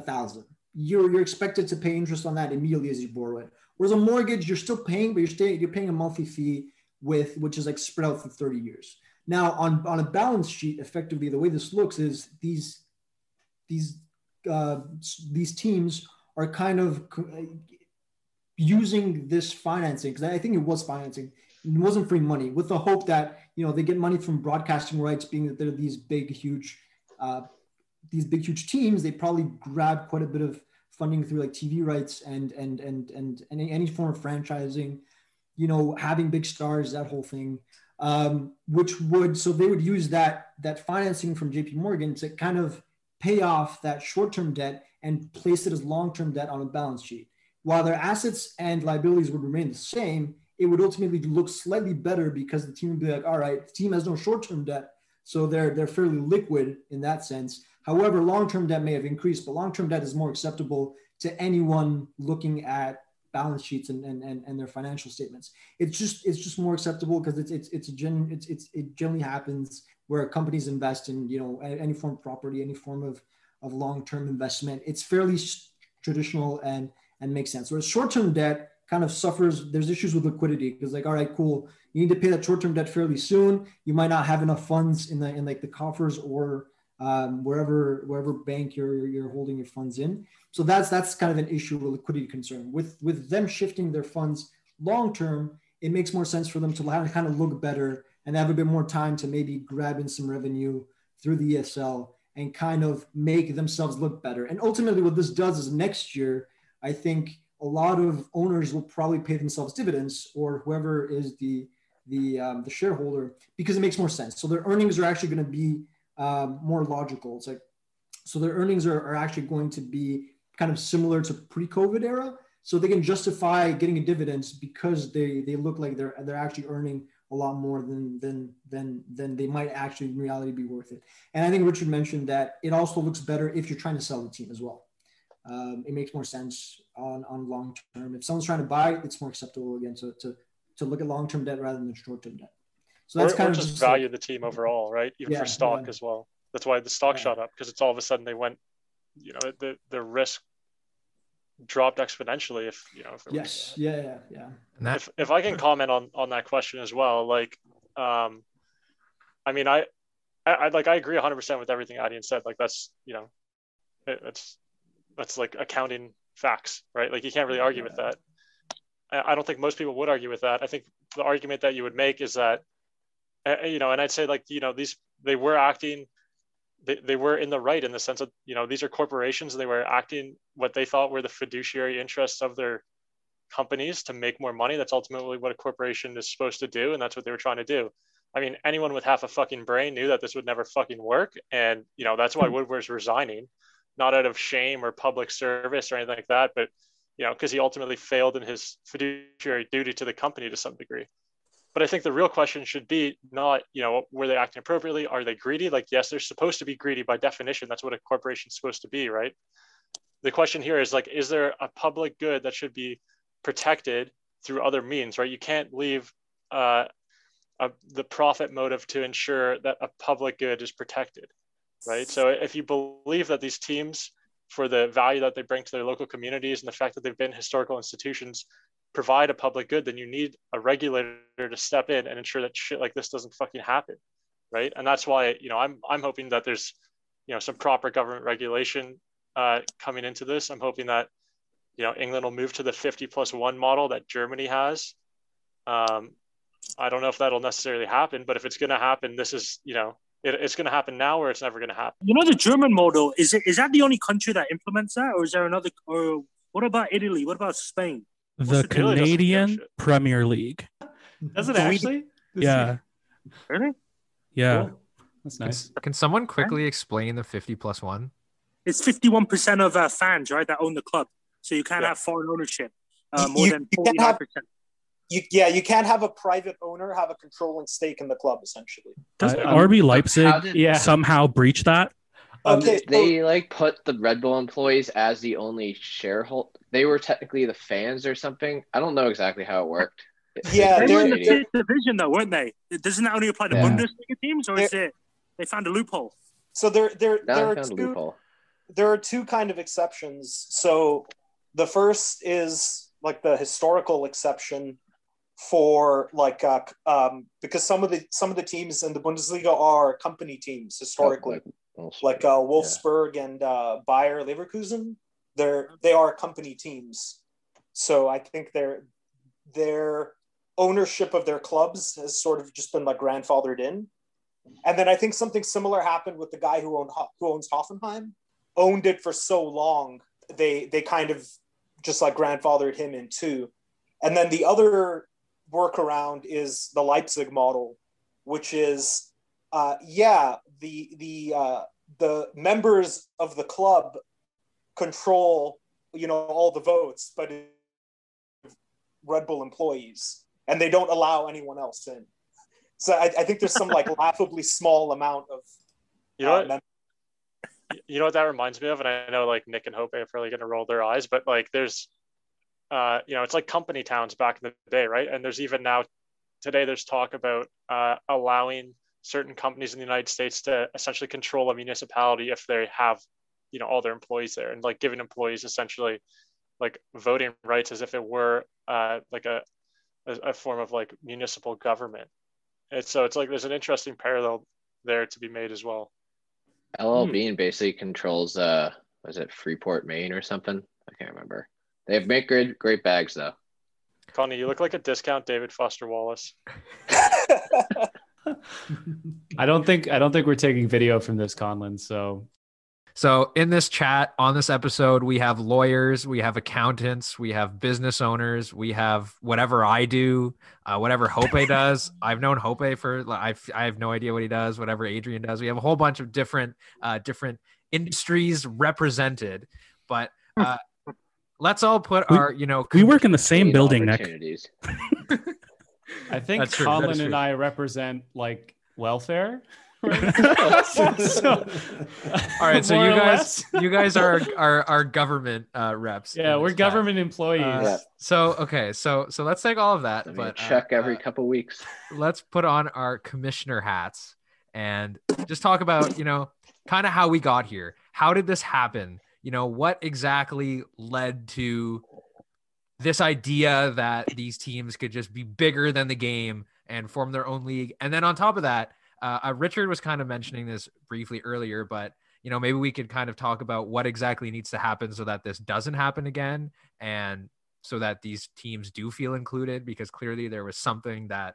a thousand. You're, you're expected to pay interest on that immediately as you borrow it. Whereas a mortgage, you're still paying, but you're, stay, you're paying a monthly fee with, which is like spread out for thirty years. Now on, on a balance sheet, effectively, the way this looks is these, these, uh, these teams are kind of, uh, using this financing, because I think it was financing, it wasn't free money, with the hope that you know they get money from broadcasting rights, being that they're these big, huge, uh, these big, huge teams. They probably grab quite a bit of funding through like T V rights and and and and any, any form of franchising, you know, having big stars, that whole thing, um, which would so they would use that that financing from J P Morgan to kind of pay off that short-term debt and place it as long-term debt on a balance sheet. While their assets and liabilities would remain the same, it would ultimately look slightly better because the team would be like, all right, the team has no short-term debt, so they're they're fairly liquid in that sense. However, long-term debt may have increased, but long-term debt is more acceptable to anyone looking at balance sheets and and, and, and their financial statements. It's just it's just more acceptable because it's it's it's a gen, it's, it's it generally happens where companies invest in you know any form of property, any form of of long-term investment. It's fairly traditional and and makes sense. Whereas short-term debt kind of suffers, there's issues with liquidity because like, all right, cool. You need to pay that short-term debt fairly soon. You might not have enough funds in the, in like the coffers or um, wherever, wherever bank you're, you're holding your funds in. So that's, that's kind of an issue with liquidity concern with, with them shifting their funds long-term. It makes more sense for them to kind of look better and have a bit more time to maybe grab in some revenue through the E S L and kind of make themselves look better. And ultimately what this does is next year, I think a lot of owners will probably pay themselves dividends or whoever is the the, um, the shareholder because it makes more sense. So their earnings are actually going to be um, more logical. It's like so their earnings are, are actually going to be kind of similar to pre-COVID era. So they can justify getting a dividends because they, they look like they're they're actually earning a lot more than than than than they might actually in reality be worth it. And I think Richard mentioned that it also looks better if you're trying to sell the team as well. Um, it makes more sense on on long term. If someone's trying to buy, it's more acceptable again to to to look at long term debt rather than short term debt. So that's or, kind or of just value like, the team overall, right? Even yeah, for stock yeah. as well. That's why the stock yeah. shot up, because it's all of a sudden they went, you know, the the risk dropped exponentially. If you know, if it yes, was, yeah, yeah, yeah. And that, if if I can comment on on that question as well, like, um, I mean, I, I, I like I agree one hundred percent with everything Adrian said. Like that's you know, it, it's that's like accounting facts, right? Like you can't really argue yeah. with that. I, I don't think most people would argue with that. I think the argument that you would make is that. You know, and I'd say like, you know, these, they were acting, they, they were in the right in the sense of, you know, these are corporations and they were acting what they thought were the fiduciary interests of their companies to make more money. That's ultimately what a corporation is supposed to do. And that's what they were trying to do. I mean, anyone with half a fucking brain knew that this would never fucking work. And, you know, that's why Woodward's resigning, not out of shame or public service or anything like that, but, you know, because he ultimately failed in his fiduciary duty to the company to some degree. But I think the real question should be not, you know, were they acting appropriately? Are they greedy? Like, yes, they're supposed to be greedy by definition. That's what a corporation is supposed to be, right? The question here is like, is there a public good that should be protected through other means, right? You can't leave uh, a, the profit motive to ensure that a public good is protected, right? So if you believe that these teams, for the value that they bring to their local communities and the fact that they've been historical institutions, provide a public good, then you need a regulator to step in and ensure that shit like this doesn't fucking happen, right? And that's why, you know, I'm I'm hoping that there's, you know, some proper government regulation uh, coming into this. I'm hoping that, you know, England will move to the fifty plus one model that Germany has. Um, I don't know if that'll necessarily happen, but if it's going to happen, this is, you know, it, it's going to happen now or it's never going to happen. You know, the German model, is it, is that the only country that implements that, or is there another? Or what about Italy? What about Spain? The Canadian Premier League. Does it actually? Yeah. Really? Yeah. Cool. That's nice. Can someone quickly explain the fifty plus one? It's fifty-one percent of uh, fans, right, that own the club. So you can't yeah. have foreign ownership. Uh, more you, than forty-nine percent. Have, you, yeah, you can't have a private owner have a controlling stake in the club, essentially. Does uh, um, R B Leipzig did, yeah. somehow breach that? Um, okay, they so, like put the Red Bull employees as the only shareholder. They were technically the fans or something. I don't know exactly how it worked. Yeah, they were in the fifth division though, weren't they? Doesn't that only apply to yeah. Bundesliga teams, or they're, is it they found a loophole? So there, there, no, there are two. There are two kind of exceptions. So the first is like the historical exception for like uh, um, because some of the some of the teams in the Bundesliga are company teams historically. Oh, like uh, Wolfsburg yeah. and uh, Bayer Leverkusen, they're they are company teams, so I think their their ownership of their clubs has sort of just been like grandfathered in. And then I think something similar happened with the guy who owned who owns Hoffenheim, owned it for so long they they kind of just like grandfathered him in too. And then the other workaround is the Leipzig model, which is. Uh, yeah, the the uh, the members of the club control, you know, all the votes, but Red Bull employees, and they don't allow anyone else in. So I, I think there's some like laughably small amount of. You know, uh, what, mem- you know what that reminds me of, and I know like Nick and Hope are probably going to roll their eyes, but like there's, uh, you know, it's like company towns back in the day, right? And there's even now, today there's talk about uh, allowing. Certain companies in the United States to essentially control a municipality if they have, you know, all their employees there, and like giving employees essentially like voting rights as if it were uh, like a, a form of like municipal government. And so it's like, there's an interesting parallel there to be made as well. L L hmm. Bean basically controls, uh, was it Freeport, Maine or something? I can't remember. They have make great, great bags though. Connie, you look like a discount David Foster Wallace. I don't think I don't think we're taking video from this, Conlon. So, so in this chat on this episode, we have lawyers, we have accountants, we have business owners, we have whatever I do, uh, whatever Hope does. I've known Hope for I I have no idea what he does. Whatever Adrian does, we have a whole bunch of different uh, different industries represented. But uh, Let's all put we, our, you know, we work in the same building, Nick. I think Colin and I represent like welfare. so, so, all right, so you guys, you guys are are, are government uh, reps. Yeah, we're government time. employees. Uh, yeah. So okay, so so let's take all of that, Let but check uh, every uh, couple weeks. Let's put on our commissioner hats and just talk about, you know, kind of how we got here. How did this happen? You know, what exactly led to this idea that these teams could just be bigger than the game and form their own league? And then on top of that, uh, uh, Richard was kind of mentioning this briefly earlier, but, you know, maybe we could kind of talk about what exactly needs to happen so that this doesn't happen again, and so that these teams do feel included, because clearly there was something that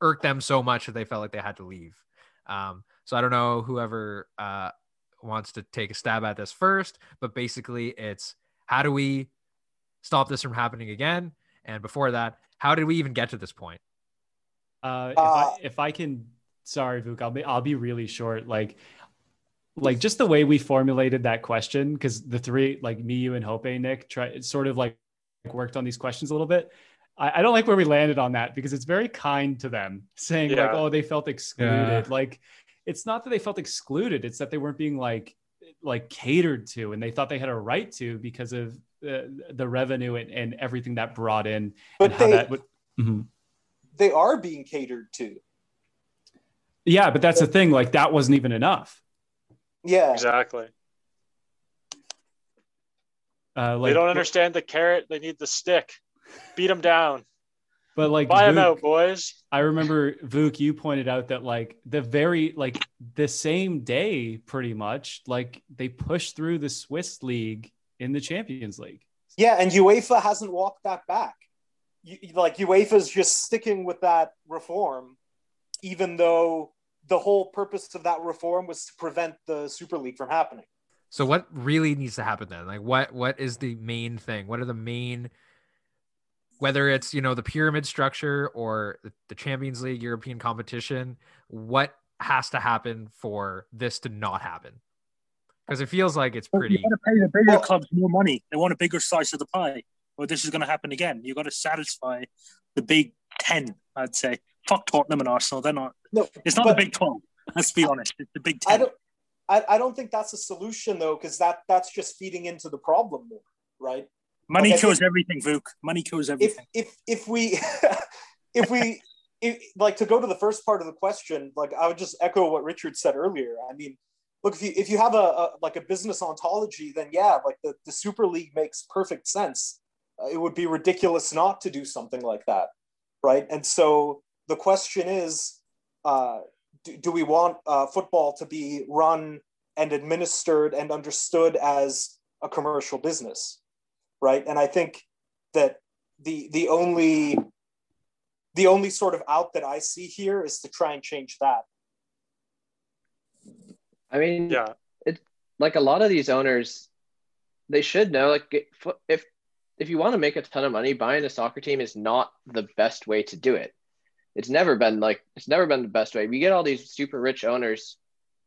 irked them so much that they felt like they had to leave. Um, so I don't know whoever uh, wants to take a stab at this first, but basically it's, how do we stop this from happening again? And before that, how did we even get to this point? Uh, if, I, if I can, sorry, Vuk, I'll be, I'll be really short. Like, like just the way we formulated that question, because the three, like me, you, and Hope, Nick, try, sort of like worked on these questions a little bit. I, I don't like where we landed on that, because it's very kind to them, saying yeah. like, oh, they felt excluded. Yeah. Like, it's not that they felt excluded. It's that they weren't being like, like catered to, and they thought they had a right to because of the, the revenue and, and everything that brought in. But and they, how that would, mm-hmm. they are being catered to. Yeah. But that's the thing. Like, that wasn't even enough. Yeah, exactly. Uh, like, they don't understand the carrot. They need the stick. Beat them down. But like, buy them out, boys. I remember, Vuk, you pointed out that like the very like the same day, pretty much, like they pushed through the Swiss league in the Champions League. Yeah, and UEFA hasn't walked that back. You, like UEFA's just sticking with that reform, even though the whole purpose of that reform was to prevent the Super League from happening. So what really needs to happen then? Like, what what is the main thing? What are the main Whether it's, you know, the pyramid structure or the Champions League, European competition, what has to happen for this to not happen? Because it feels like it's pretty... You got to pay the bigger well, clubs more money. They want a bigger slice of the pie, or this is going to happen again. You've got to satisfy the big ten, I'd say. Fuck Tottenham and Arsenal. They're not... No, it's not the big twelve. Let's be honest. It's the big ten. I don't, I, I don't think that's a solution, though, because that, that's just feeding into the problem more, right? Money okay, kills everything, Vuk. Money kills everything. If if, if we, if we, if, like to go to the first part of the question, like I would just echo what Richard said earlier. I mean, look, if you if you have a, a like a business ontology, then yeah, like the, the Super League makes perfect sense. Uh, it would be ridiculous not to do something like that, right? And so the question is, uh, do, do we want uh, football to be run and administered and understood as a commercial business? Right, and I think that the the only the only sort of out that I see here is to try and change that. I mean, yeah, it like a lot of these owners, they should know. Like, if if you want to make a ton of money, buying a soccer team is not the best way to do it. It's never been like it's never been the best way. We get all these super rich owners,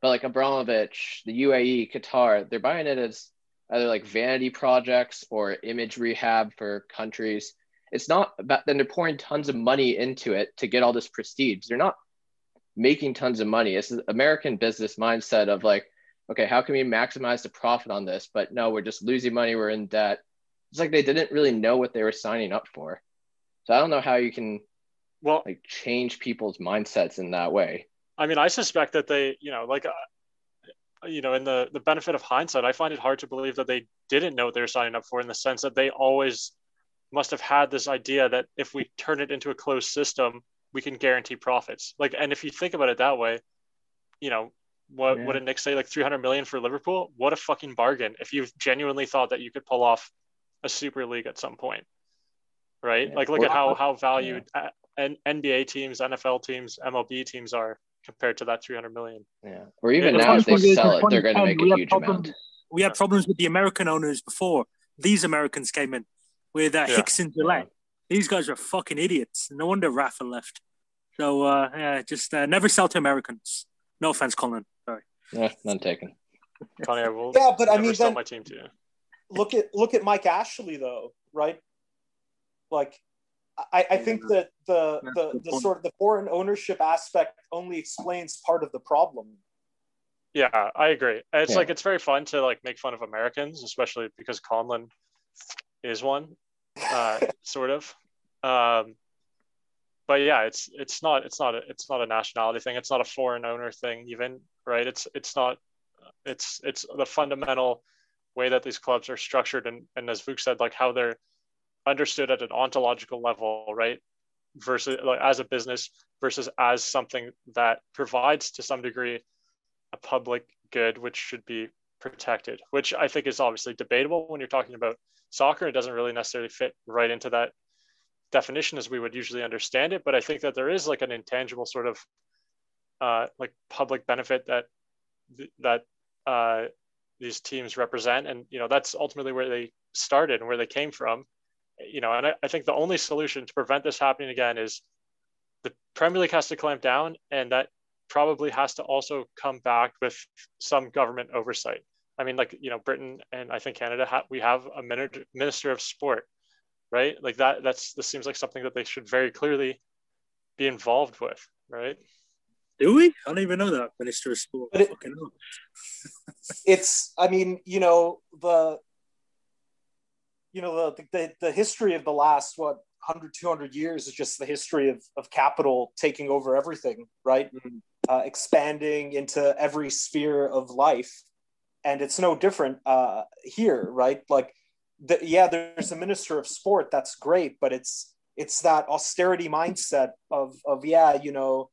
but like Abramovich, the U A E, Qatar, they're buying it as either like vanity projects or image rehab for countries. It's not about, then they're pouring tons of money into it to get all this prestige. They're not making tons of money. It's the American business mindset of like, okay, how can we maximize the profit on this? But no, we're just losing money. We're in debt. It's like, they didn't really know what they were signing up for. So I don't know how you can well like change people's mindsets in that way. I mean, I suspect that they, you know, like, uh... you know, in the, the benefit of hindsight, I find it hard to believe that they didn't know what they were signing up for, in the sense that they always must have had this idea that if we turn it into a closed system, we can guarantee profits. Like, and if you think about it that way, you know, what, yeah. what did Nick say? Like three hundred million for Liverpool? What a fucking bargain. If you've genuinely thought that you could pull off a Super League at some point, right? Yeah. Like, look at how, how valued yeah. and N B A teams, N F L teams, M L B teams are compared to that three hundred million. Yeah. Or even yeah, now, if they sell it, they're going to make a huge amount. We had problems with the American owners before these Americans came in with uh, yeah. Hicks and Gillette. Yeah. These guys are fucking idiots. No wonder Rafa left. So uh, yeah, just uh, never sell to Americans. No offense, Colin. Sorry. Yeah, none taken. Connie, I will yeah, but I mean, sell then, my team to you. look at look at Mike Ashley though, right? Like, I, I think yeah, that the the, the sort of the foreign ownership aspect only explains part of the problem. Yeah, I agree. It's yeah. like it's very fun to like make fun of Americans, especially because Conlon is one, uh, sort of. Um, but yeah, it's it's not it's not a, it's not a nationality thing. It's not a foreign owner thing, even, right? It's it's not it's it's the fundamental way that these clubs are structured, and and as Vuk said, like how they're understood at an ontological level, right? Versus like as a business versus as something that provides to some degree a public good, which should be protected, which I think is obviously debatable when you're talking about soccer. It doesn't really necessarily fit right into that definition as we would usually understand it. But I think that there is like an intangible sort of uh, like public benefit that, that uh, these teams represent. And, you know, that's ultimately where they started and where they came from, you know, and I, I think the only solution to prevent this happening again is the Premier League has to clamp down, and that probably has to also come back with some government oversight. I mean, like, you know, Britain and I think Canada, ha- we have a min- minister of sport, right? Like that, that's, this seems like something that they should very clearly be involved with, right? Do we? I don't even know that minister of sport. But it, fucking it's, I mean, you know, the, you know, the, the, the history of the last, what, one hundred, two hundred years is just the history of, of capital taking over everything, right? Mm-hmm. Uh, expanding into every sphere of life. And it's no different uh, here, right? Like, the, yeah, there's a minister of sport. That's great. But it's it's that austerity mindset of, of yeah, you know,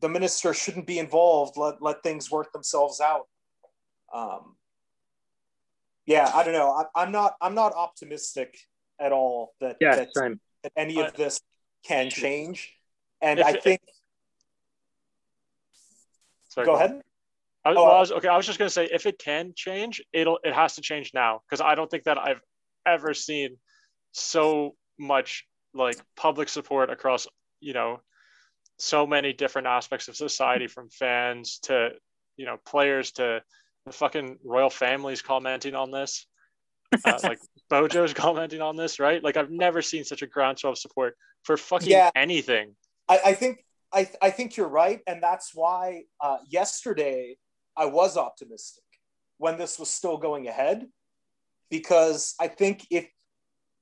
the minister shouldn't be involved. Let, let things work themselves out. Um, yeah, I don't know. I, I'm not I'm not optimistic at all that, yeah, that, that any of this can change. And if, I think... If, Sorry, go, go ahead. I, well, I was, okay, I was just going to say, if it can change, it'll it has to change now, because I don't think that I've ever seen so much like public support across, you know, so many different aspects of society, from fans to, you know, players to the fucking royal families commenting on this, uh, like Bojo's commenting on this, right? Like I've never seen such a groundswell of support for fucking yeah. anything. I, I think. I, th- I think you're right. And that's why uh, yesterday I was optimistic when this was still going ahead, because I think if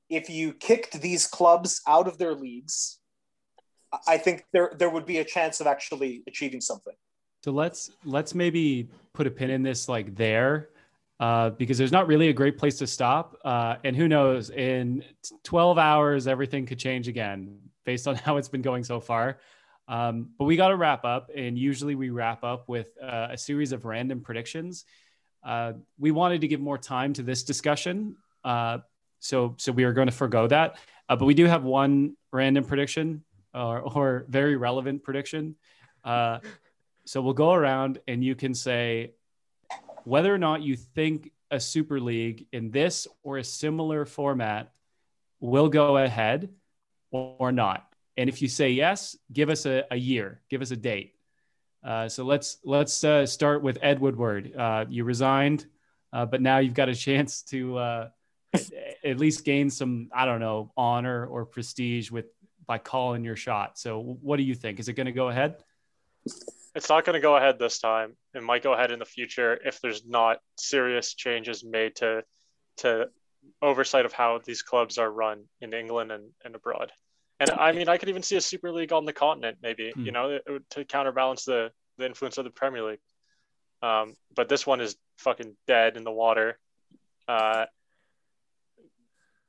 if you kicked these clubs out of their leagues, I think there there would be a chance of actually achieving something. So let's let's maybe put a pin in this like there, uh, because there's not really a great place to stop. Uh, and who knows, in twelve hours, everything could change again based on how it's been going so far. Um, but we got to wrap up, and usually we wrap up with uh, a series of random predictions. Uh, we wanted to give more time to this discussion, uh, so so we are going to forego that. Uh, but we do have one random prediction, or, or very relevant prediction. Uh, so we'll go around, and you can say whether or not you think a Super League in this or a similar format will go ahead or not. And if you say yes, give us a, a year, give us a date. Uh, so let's let's uh, start with Ed Woodward. Uh, you resigned, uh, but now you've got a chance to uh, at least gain some, I don't know, honor or prestige with by calling your shot. So what do you think? Is it going to go ahead? It's not going to go ahead this time. It might go ahead in the future if there's not serious changes made to to oversight of how these clubs are run in England and, and abroad. And I mean, I could even see a Super League on the continent, maybe, you know, to counterbalance the, the influence of the Premier League. Um, but this one is fucking dead in the water. Uh,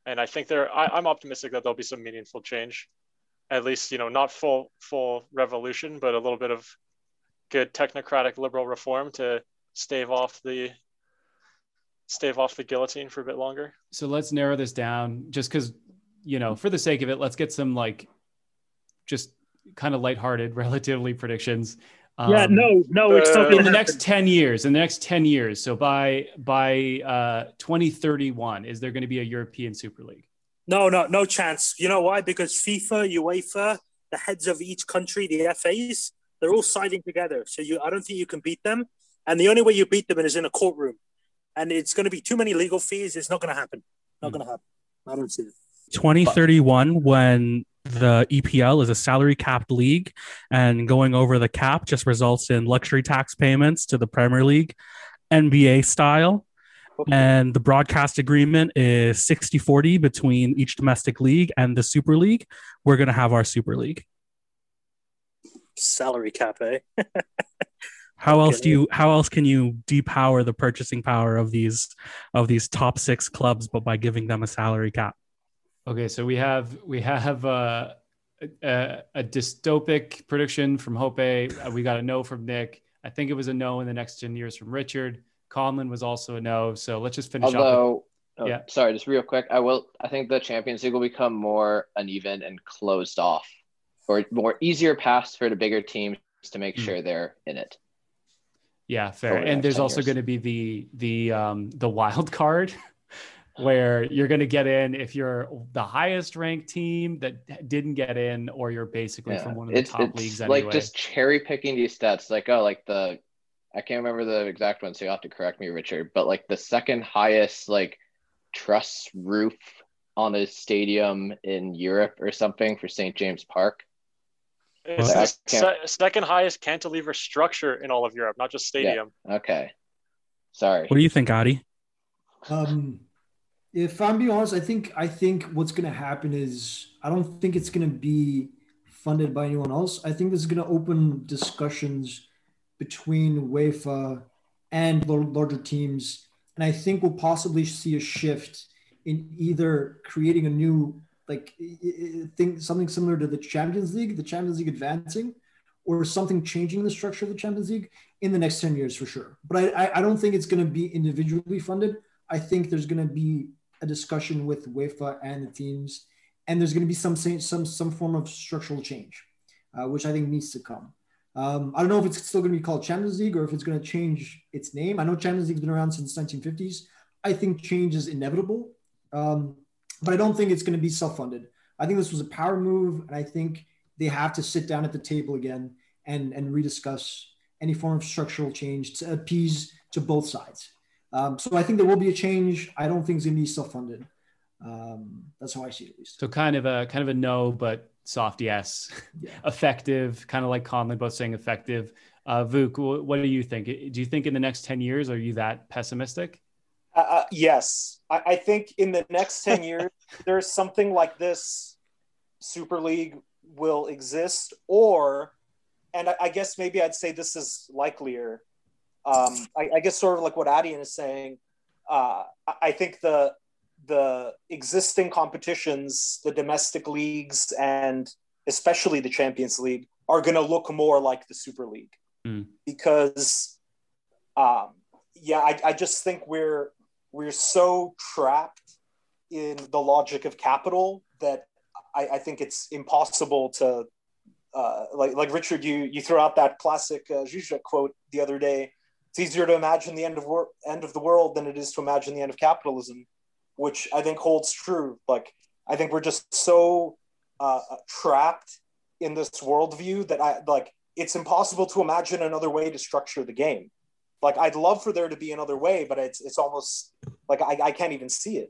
and I think there, I, I'm optimistic that there'll be some meaningful change, at least, you know, not full, full revolution, but a little bit of good technocratic liberal reform to stave off the stave off the guillotine for a bit longer. So let's narrow this down just because, you know, for the sake of it, let's get some like just kind of lighthearted, relatively predictions. Um, yeah, no, no. It's uh, in the next ten years, in the next ten years. So by, by uh, twenty thirty-one, is there going to be a European Super League? No, no, no chance. You know why? Because FIFA, UEFA, the heads of each country, the F As, they're all siding together. So you, I don't think you can beat them. And the only way you beat them is in a courtroom. and it's going to be too many legal fees. It's not going to happen. Not mm. going to happen. I don't see it. twenty thirty-one, when the E P L is a salary capped league, and going over the cap just results in luxury tax payments to the Premier League, N B A style. Okay. And the broadcast agreement is sixty forty between each domestic league and the Super League. We're going to have our Super League. Salary cap, eh? How else do you? How else can you depower the purchasing power of these of these top six clubs, but by giving them a salary cap? Okay, so we have we have uh, a, a dystopic prediction from Hope. We got a no from Nick. I think it was a no in the next ten years from Richard. Conlon was also a no. So let's just finish. Although, up with, oh, yeah, sorry, just real quick. I will. I think the Champions League will become more uneven and closed off, or more easier paths for the bigger teams to make mm-hmm. sure they're in it. Yeah, fair. And there's also going to be the the um, the wild card where you're going to get in if you're the highest ranked team that didn't get in, or you're basically yeah. from one of the it's, top it's leagues anyway. It's like just cherry picking these stats. Like, oh, like the, I can't remember the exact one, so you'll have to correct me, Richard, but like the second highest like truss roof on a stadium in Europe or something for Saint James Park. It's the se- second highest cantilever structure in all of Europe, not just stadium. Yeah. Okay. Sorry. What do you think, Adi? Um, if I'm being honest, I think I think what's going to happen is I don't think it's going to be funded by anyone else. I think this is going to open discussions between UEFA and larger teams. And I think we'll possibly see a shift in either creating a new like think something similar to the Champions League, the Champions League advancing, or something changing the structure of the Champions League in the next ten years for sure. But I, I don't think it's going to be individually funded. I think there's going to be a discussion with UEFA and the teams, and there's going to be some some some form of structural change, uh, which I think needs to come. Um, I don't know if it's still going to be called Champions League or if it's going to change its name. I know Champions League's been around since the nineteen fifties. I think change is inevitable. Um, But I don't think it's going to be self-funded. I think this was a power move, and I think they have to sit down at the table again and, and rediscuss any form of structural change to appease to both sides. Um, so I think there will be a change. I don't think it's going to be self-funded. Um, that's how I see it, at least. So kind of a kind of a no, but soft yes. Yeah. Effective, kind of like Conlon, both saying effective. Uh, Vuk, what do you think? Do you think in the next ten years, are you that pessimistic? Uh, yes, I, I think in the next ten years, there's something like this Super League will exist, or, and I, I guess maybe I'd say this is likelier. Um, I, I guess sort of like what Adian is saying. Uh, I, I think the the existing competitions, the domestic leagues, and especially the Champions League, are going to look more like the Super League mm. because, um, yeah, I, I just think we're. We're so trapped in the logic of capital that I, I think it's impossible to, uh, like like Richard, you you threw out that classic uh, Žižek quote the other day. It's easier to imagine the end of wor- end of the world than it is to imagine the end of capitalism, which I think holds true. Like I think we're just so uh, trapped in this worldview that I like it's impossible to imagine another way to structure the game. Like, I'd love for there to be another way, but it's it's almost like I, I can't even see it.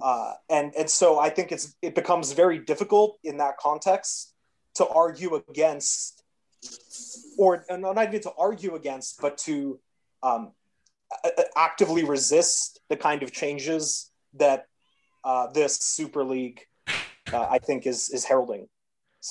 Uh, and and so I think it's it becomes very difficult in that context to argue against, or not even to argue against, but to um, actively resist the kind of changes that uh, this Super League, uh, I think, is is heralding.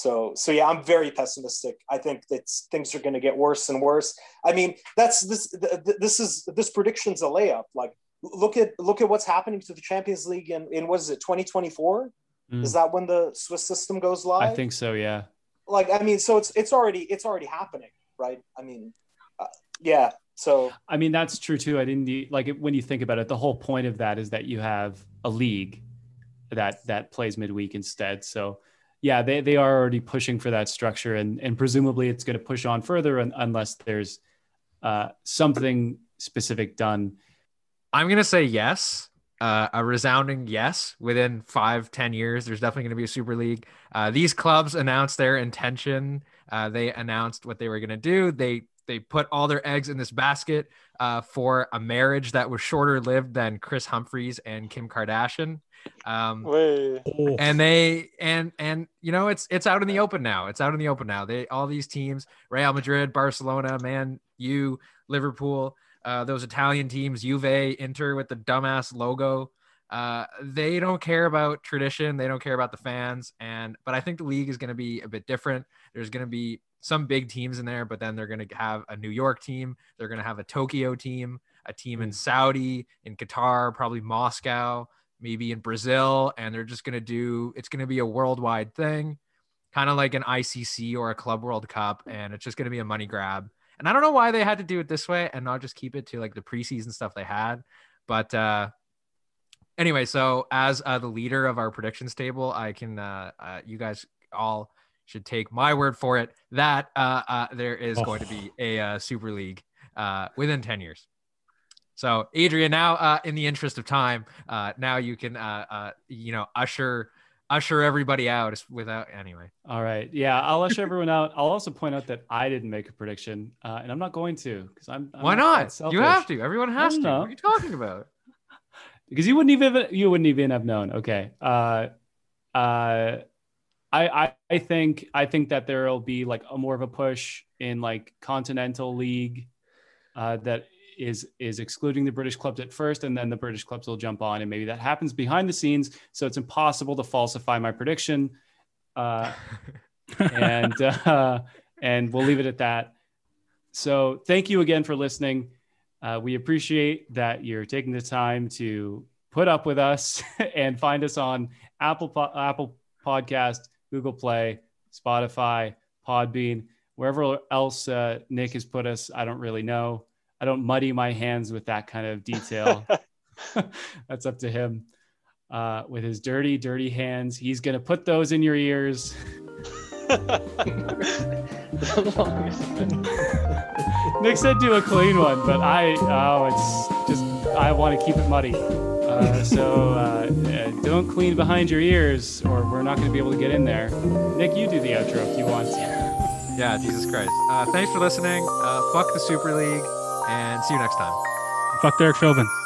So, so yeah, I'm very pessimistic. I think that things are going to get worse and worse. I mean, that's this. This is this prediction's a layup. Like, look at look at what's happening to the Champions League in in what is it, twenty twenty-four? Mm. Is that when the Swiss system goes live? I think so. Yeah. Like, I mean, so it's it's already it's already happening, right? I mean, uh, yeah. So I mean, that's true too. I didn't like when you think about it. The whole point of that is that you have a league that that plays midweek instead. So. Yeah, they, they are already pushing for that structure, and, and presumably it's going to push on further un- unless there's uh, something specific done. I'm going to say yes, uh, a resounding yes. Within five, ten years, there's definitely going to be a Super League. Uh, these clubs announced their intention. Uh, they announced what they were going to do. They they put all their eggs in this basket uh, for a marriage that was shorter lived than Chris Humphries and Kim Kardashian. Um, and they, and, and, you know, it's, it's out in the open now. It's out in the open now. They, all these teams, Real Madrid, Barcelona, Man U, Liverpool, uh, those Italian teams, Juve, Inter with the dumbass logo. Uh, they don't care about tradition. They don't care about the fans. And, but I think the league is going to be a bit different. There's going to be some big teams in there, but then they're going to have a New York team. They're going to have a Tokyo team, a team in Saudi, in Qatar, probably Moscow, maybe in Brazil. And they're just going to do, it's going to be a worldwide thing, kind of like an I C C or a Club World Cup. And it's just going to be a money grab. And I don't know why they had to do it this way and not just keep it to like the preseason stuff they had. But, uh, anyway, so as uh, the leader of our predictions table, I can, uh, uh, you guys all should take my word for it that uh, uh, there is oh. going to be a uh, Super League uh, within ten years. So, Adrian, now uh, in the interest of time, uh, now you can, uh, uh, you know, usher usher everybody out without anyway. All right. Yeah, I'll usher everyone out. I'll also point out that I didn't make a prediction, uh, and I'm not going to because I'm, I'm. Why not? You have to. Everyone has to. Know. What are you talking about? Because you wouldn't even you wouldn't even have known. Okay, uh, uh, I, I I think I think that there'll be like a more of a push in like continental league uh, that is is excluding the British clubs at first, and then the British clubs will jump on, and maybe that happens behind the scenes. So it's impossible to falsify my prediction, uh, and uh, and we'll leave it at that. So thank you again for listening. Uh, we appreciate that you're taking the time to put up with us and find us on Apple po- Apple Podcast, Google Play, Spotify, Podbean, wherever else uh, Nick has put us. I don't really know. I don't muddy my hands with that kind of detail. That's up to him. Uh, with his dirty, dirty hands, he's going to put those in your ears. Nick said do a clean one, but I, oh, it's just, I want to keep it muddy. Uh, so uh, don't clean behind your ears or we're not going to be able to get in there. Nick, you do the outro if you want to. Yeah, Jesus Christ. Uh, thanks for listening. Uh, fuck the Super League and see you next time. Fuck Derek Philbin.